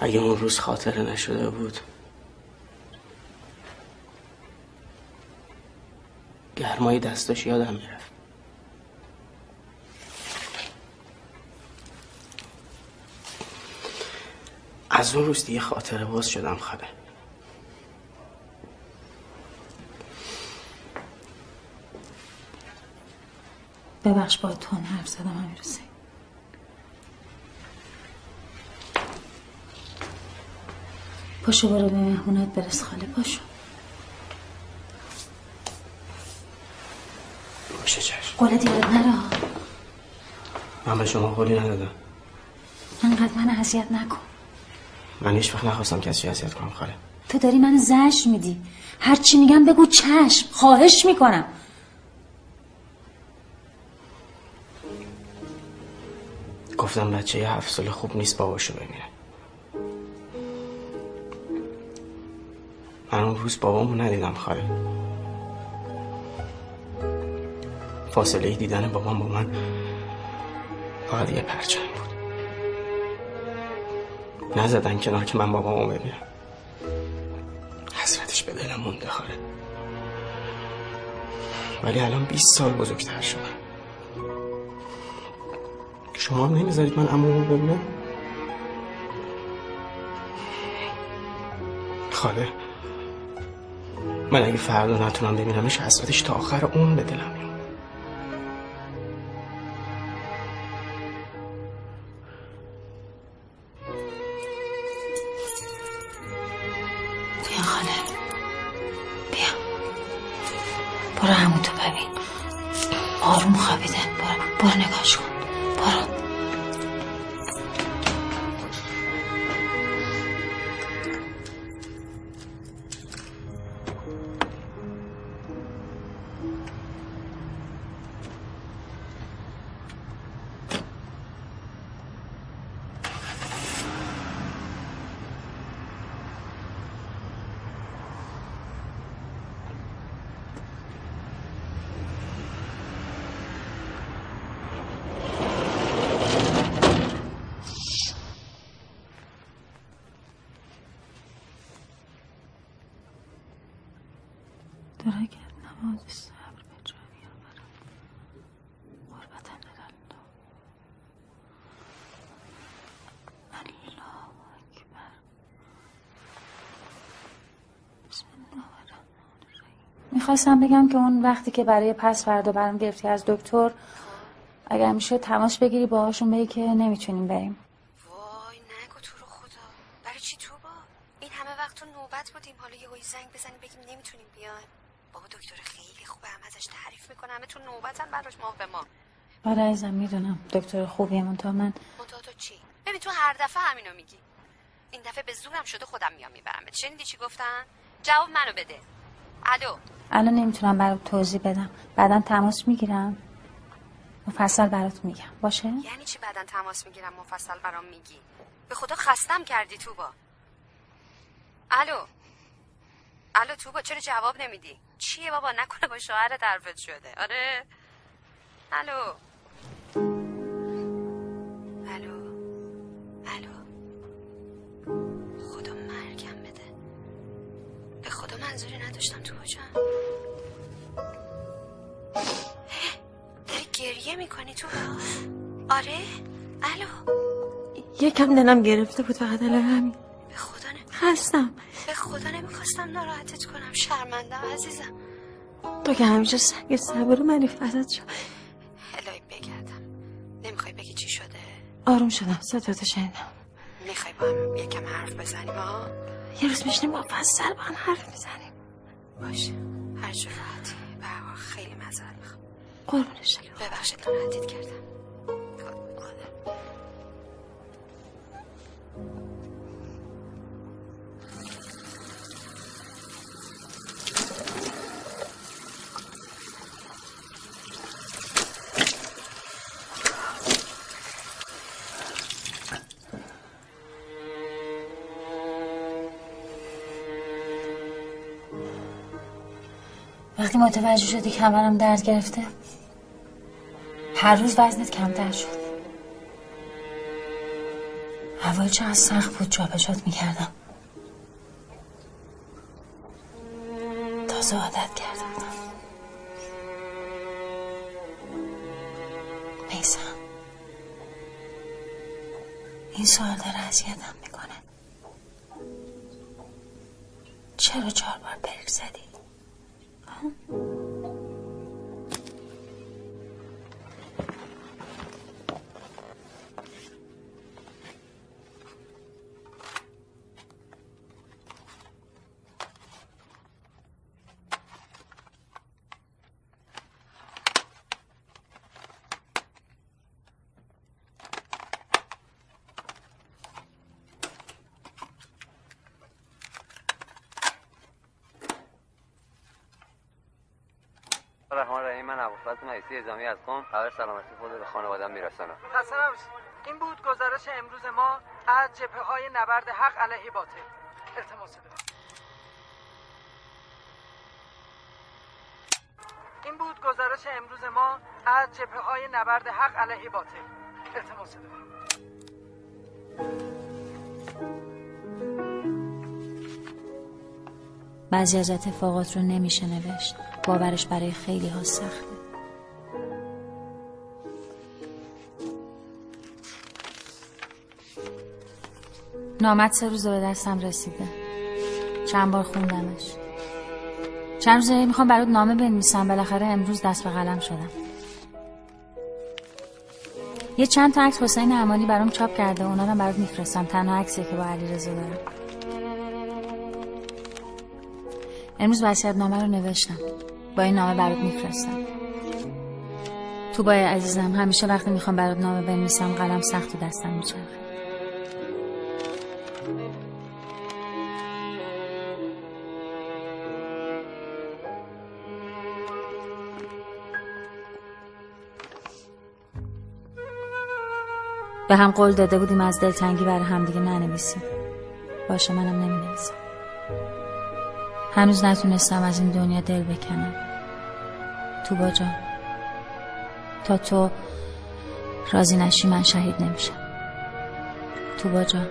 اگه اون روز خاطره نشده بود گرمای دستاش یادم میرفت. از اون روز دیگه خاطره باز شدم خاله. ببخش با تون حرف زدم امیر حسین. پاشو برو به مهمونت برس خاله. پاشو. باشه چشم. قولت یادت نره. من به شما قولی ندادم. انقدر من اذیت نکن. من هیچ وقت نخواستم کسی اذیت کنم خاله. تو داری من زجر میدی. هر چی میگم بگو چشم، خواهش میکنم. گفتم بچه یه هفت ساله خوب نیست باباشو ببینه. من اون روز بابامو ندیدم خاله. فاصله دیدن بابام با من فقط یه پرچم بود. نزدن کنار که من بابامو ببینم. حسرتش به دلم مونده خاله. ولی الان بیست سال بزرگتر شدم. شما هم نمیذارید من عمومو ببینم خاله؟ من اگه فردا نتونم ببینمش حسرتش تا آخر اون به دلم میاد. در اگر نماز صبر به جای بیاورم قربتم دادم. الله اکبر. بسم الله الرحمن الرحیم. میخواستم بگم که اون وقتی که برای پس فردا برام گرفتی از دکتر، اگر میشه تماس بگیری باهاشون بگی که نمیتونیم بریم. وای نگو تو رو خدا، برای چی تو با این همه وقت تو نوبت بودیم حالا یهو زنگ بزنی بگیم نمیتونیم بیایم؟ بابا دکتر خیلی خوبه، هم ازش تعریف میکنه، همه تو نوبتن براش ما به ما. آره عزیزم میدونم دکتر خوبیه، منتها من منتها تو چی؟ ببین تو هر دفعه همینو میگی. این دفعه به زورم شده خودم میام میبرمت. شنیدی چی گفتن؟ جواب منو بده. الو. الان نمیتونم برات توضیح بدم. بعداً تماس میگیرم. مفصل برات میگم. باشه؟ یعنی چی بعدن تماس میگیرم مفصل برام میگی؟ به خدا خستم کردی توبا. الو الو توبا چرا جواب نمیدی؟ چیه بابا، نکنه با شوهر درفت شده؟ آره الو الو الو خدا مرگم بده، به خدا منظوری نداشتم توبا جان. گریه میکنی تو؟ آره الو یکم دلم گرفته بود فقط الان همین. به خدا نمی... هستم. به خدا نمیخواستم ناراحتت کنم، شرمندم عزیزم. تو که همیشه سنگ صبر منی فزت شد. الهی بگردم. نمیخوای بگی چی شده؟ آروم شدم، صداتو شنیدم. میخوای با هم یکم حرف بزنیم ها؟ یه روز میشینیم با فصل با هم حرف بزنیم. باشه هر جور راحتی. به هر حال خیلی معذرت میخوام. قربونه شما. ببخشید ناراحتت کردم. وقتی متوجه شدی کمرم درد گرفته هر روز وزنت کمتر شد. اول چقدر سخت بود جابجات میکردم، تازه عادت کرده بودم. میسم این سوال داره اذیتم میکنه، چرا چهار بار بریک زدی؟ ازامی از قم خبر سلامتی خود به خانواده‌ام میرسانم. قسمم این بود گزارش امروز ما از جبهه‌های نبرد حق علیه باطل. التماس دارم. این بود گزارش امروز ما از جبهه‌های نبرد حق علیه باطل. التماس دارم. بعضی از اتفاقات رو نمیشه نوشت. باورش برای خیلی ها سخته. نامت سه روز به دستم رسیده، چند بار خوندمش، چند روزه میخوام برات نامه بنویسم، بالاخره امروز دست به قلم شدم. یه چند تا عکس حسین امانی برام چاپ کرده، اونا رو برات میفرستم، تنها عکسی که با علی رضا دارم. امروز وصیت نامه رو نوشتم، با این نامه برات میفرستم. تو بای عزیزم، همیشه وقتی میخوام برات نامه بنویسم قلم سخت و دستم میچرخه. به هم قول داده بودیم از دلتنگی برای همدیگه ننویسیم. باشه منم نمینویسم. هنوز نتونستم از این دنیا دل بکنم. توبا جان، تا تو راضی نشی من شهید نمیشم. توبا جان،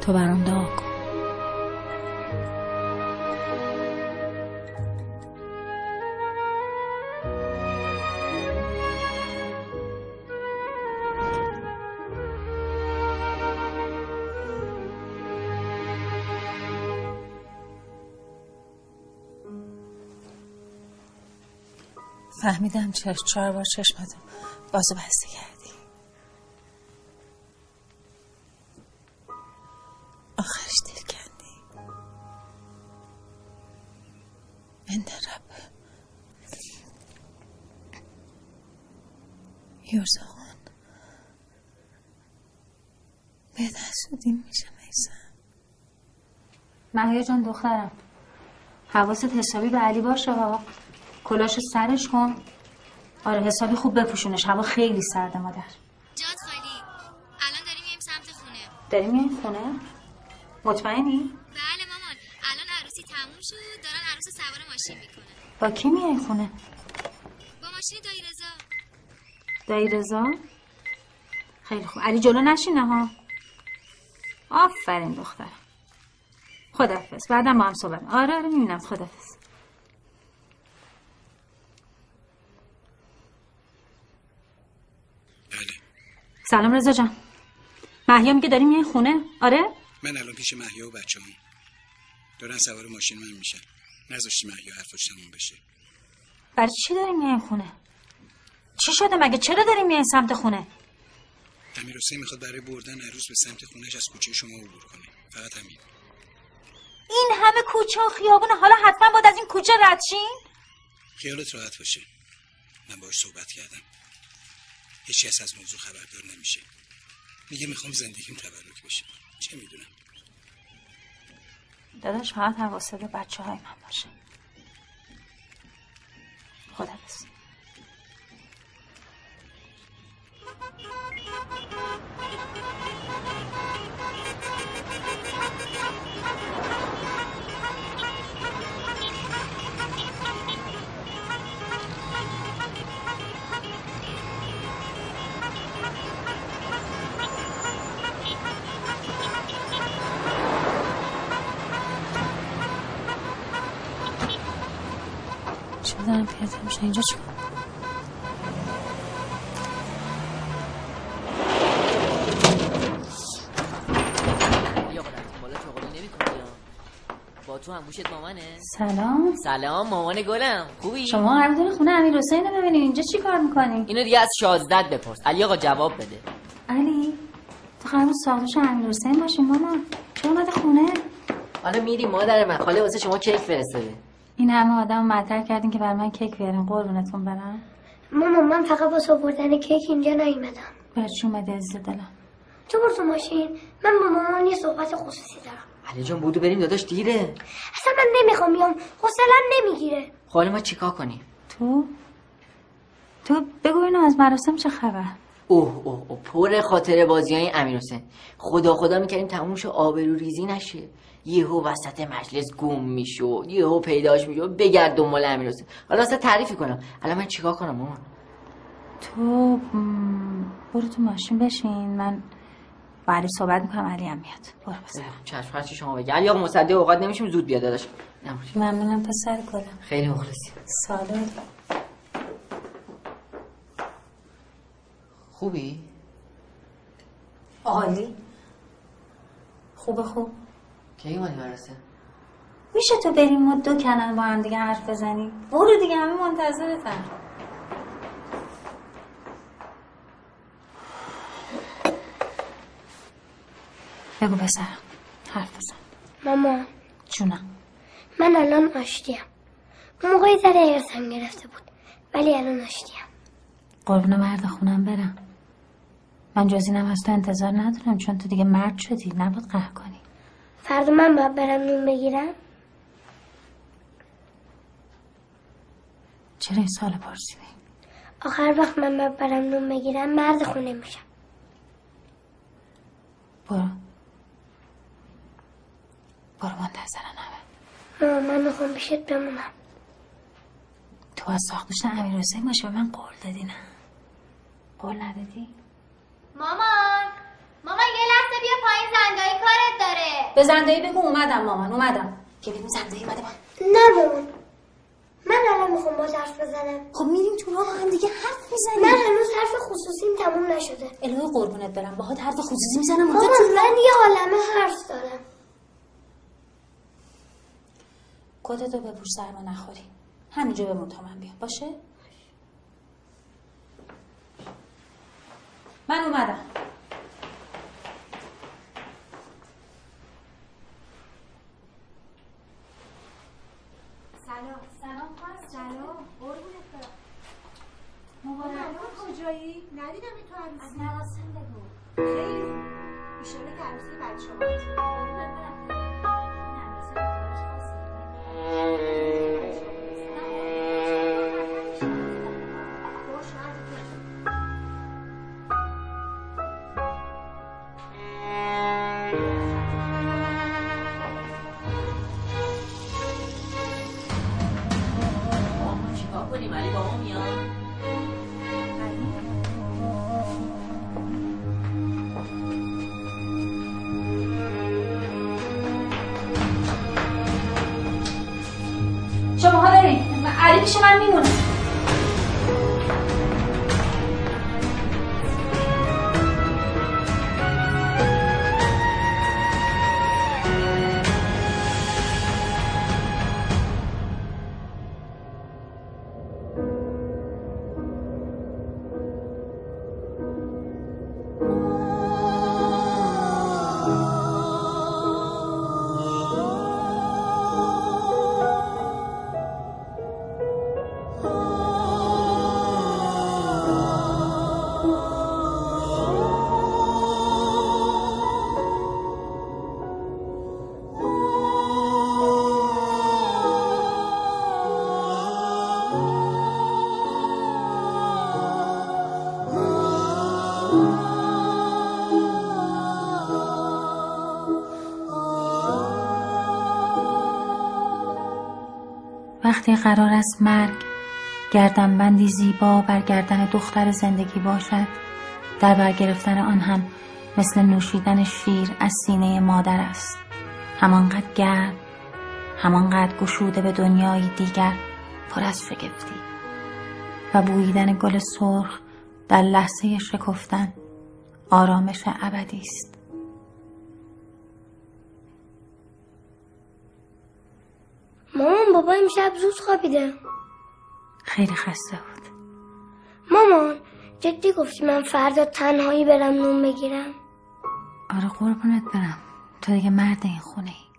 تو برام دعا کن. فهمیدم چشم چهار بار چشماتو بازو بسته کردی. آخرش دل کندی. بنده رب یرزاقون به دستودیم میشه میسم. مهیا جان دخترم، حواست حسابی به علی باشه ها. کلاشو سرش کن. آره حسابی خوب بپوشونش، هوا خیلی سرده مادر. جاد خالی، الان داریم میایم سمت خونه. داریم میایم خونه؟ مطمئنی؟ بله مامان، الان عروسی تموم شد، دارن عروسو سوار ماشین میکنن. با کی میای خونه؟ با ماشین دایی رضا. دایی رضا؟ خیلی خوب. علی جلو نشینه ها. آفرین دختر. خدافظ. بعدم با هم صحبت. آره آره میبینم. خدافظ. سلام رضا جان. مهیا میگه داریم یه خونه؟ آره؟ من الان پیش مهیا و بچه‌ام. دارن سوار ماشین من میشن. نذاشتی مهیا حرفش تموم بشه. برای چی داریم یه خونه؟ چی شده مگه؟ چرا داریم یه سمت خونه؟ امیر حسین میخواد برای بردن عروس به سمت خونهش از کوچه شما عبور کنه. فقط همین. این همه کوچه و خیابون، حالا حتما باید از این کوچه رد شین؟ خیالت راحت باشه. من باهاش صحبت کردم. هیچ کس از موضوع خبردار نمیشه. میگه میخوام زندگیم تبرک بشه. چه میدونم؟ داداش فقط حواست به بچه های من باشه. خدا بس. دارم پیاده میشه اینجا چون یا قدرت بالا چاقالی نمی کنی با تو هموشت مامانه. سلام. سلام مامان گلم، خوبی؟ شما همینطور خونه امیر حسین رو ببینید اینجا چی کار میکنی؟ اینو دیگه از شازدت بپرس. علی آقا جواب بده. علی تو خرمون ساقدوش امیر حسین باشیم مامان. چرا اومده خونه؟ حالا میریم مادر من، خاله واسه شما کیک فرستاده. این همه آدم مطرح کردین که برای من کیک بیارین، قربونتون برم. مامان من فقط واسه آوردن کیک اینجا نیومدم. برای چی اومدی عزیز دلم؟ تو برو تو ماشین، من با مامان یه صحبت خصوصی دارم. علی جان بودو بریم داداش دیره. اصلا من نمیخوام بیام، حوصله‌ام نمیگیره. خاله ما چیکار کنیم؟ تو تو بگو اینو از مراسم چه خبر؟ اوه اوه اوه پر خاطره بازیای امیرحسین. خدا خدا می‌کردیم تموم شه آبرو ریزی نشه. یهو وسط مجلس گم میشد، یهو پیداش میشد بگرد دنبال امیرحسین. حالا اصلا تعریفی کنم. الان من چیکار کنم مامان؟ تو برو تو ماشین بشین، من بعد صحبت میکنم. علی هم میاد. برو بس. چشم هرچی شما بگی. علی آقا مصدق اوقات نمیشیم زود بیاد داداش. ممنونم پسر گلم. خیلی مخلصی. سلام. خوبی؟ عالی. خوبه خوب. کی اومدی مراسم؟ میشه تو بریم ما دو کنار با هم دیگه حرف بزنیم؟ برو دیگه همه منتظرتن. بگو پسرم حرف بزن. مامان جونم من الان آشتیم. اون موقعی ذره ارسم گرفته بود ولی الان آشتیم. قربون مرد خونم برم. من جز اینم از تو انتظار ندارم چون تو دیگه مرد شدی، نباید قهر کنی. فردا من باید برم نون بگیرم؟ چرا این سال پرسیدی؟ آخر وقت من باید برم نون بگیرم مرد خونه میشم. برو برو منتظرم همه. ماما من میخوام پیشت بمونم. تو از ساقدوش امیرحسین باشه. به من قول دادی نه؟ قول ندادی؟ مامان مامان یه لحظه بیا پایین، زندایی کارت داره. به زندایی بگو اومدم مامان اومدم. که ببین زندایی اومده من. نه مامان من الان میخوام با حرف بزنم. خب میریم تو راه هم دیگه حرف میزنیم. من هنوز حرف خصوصیم تموم نشده. الهی قربونت برم باهات حرف خصوصی میزنم. مامان من یه عالمه حرف دارم. کتتو بپوش سرما نخوری. همینجا بمون تا من بیام باشه؟ من اومدم. سلام. سلام پس جلال. قربونت برم. مبارک. کجایی؟ ندیدم تو عروسی. از مراسم بگو. خیلی خوب. ایشاله که عروسی بچه‌ها باشه. قربونت برم. وقتی قرار است مرگ گردنبندی زیبا بر گردن دختر زندگی باشد، در بر گرفتن آن هم مثل نوشیدن شیر از سینه مادر است. همانقدر گرم، همانقدر گشوده به دنیای دیگر پر از شگفتی. و بوییدن گل سرخ در لحظه شکفتن آرامش ابدی است. مامان بابا امشب زود خوابیده. خیلی خسته بود. مامان جدی گفتی من فردا تنهایی برم نون بگیرم؟ آره قربونت برم، تو دیگه مرد این خونه ای.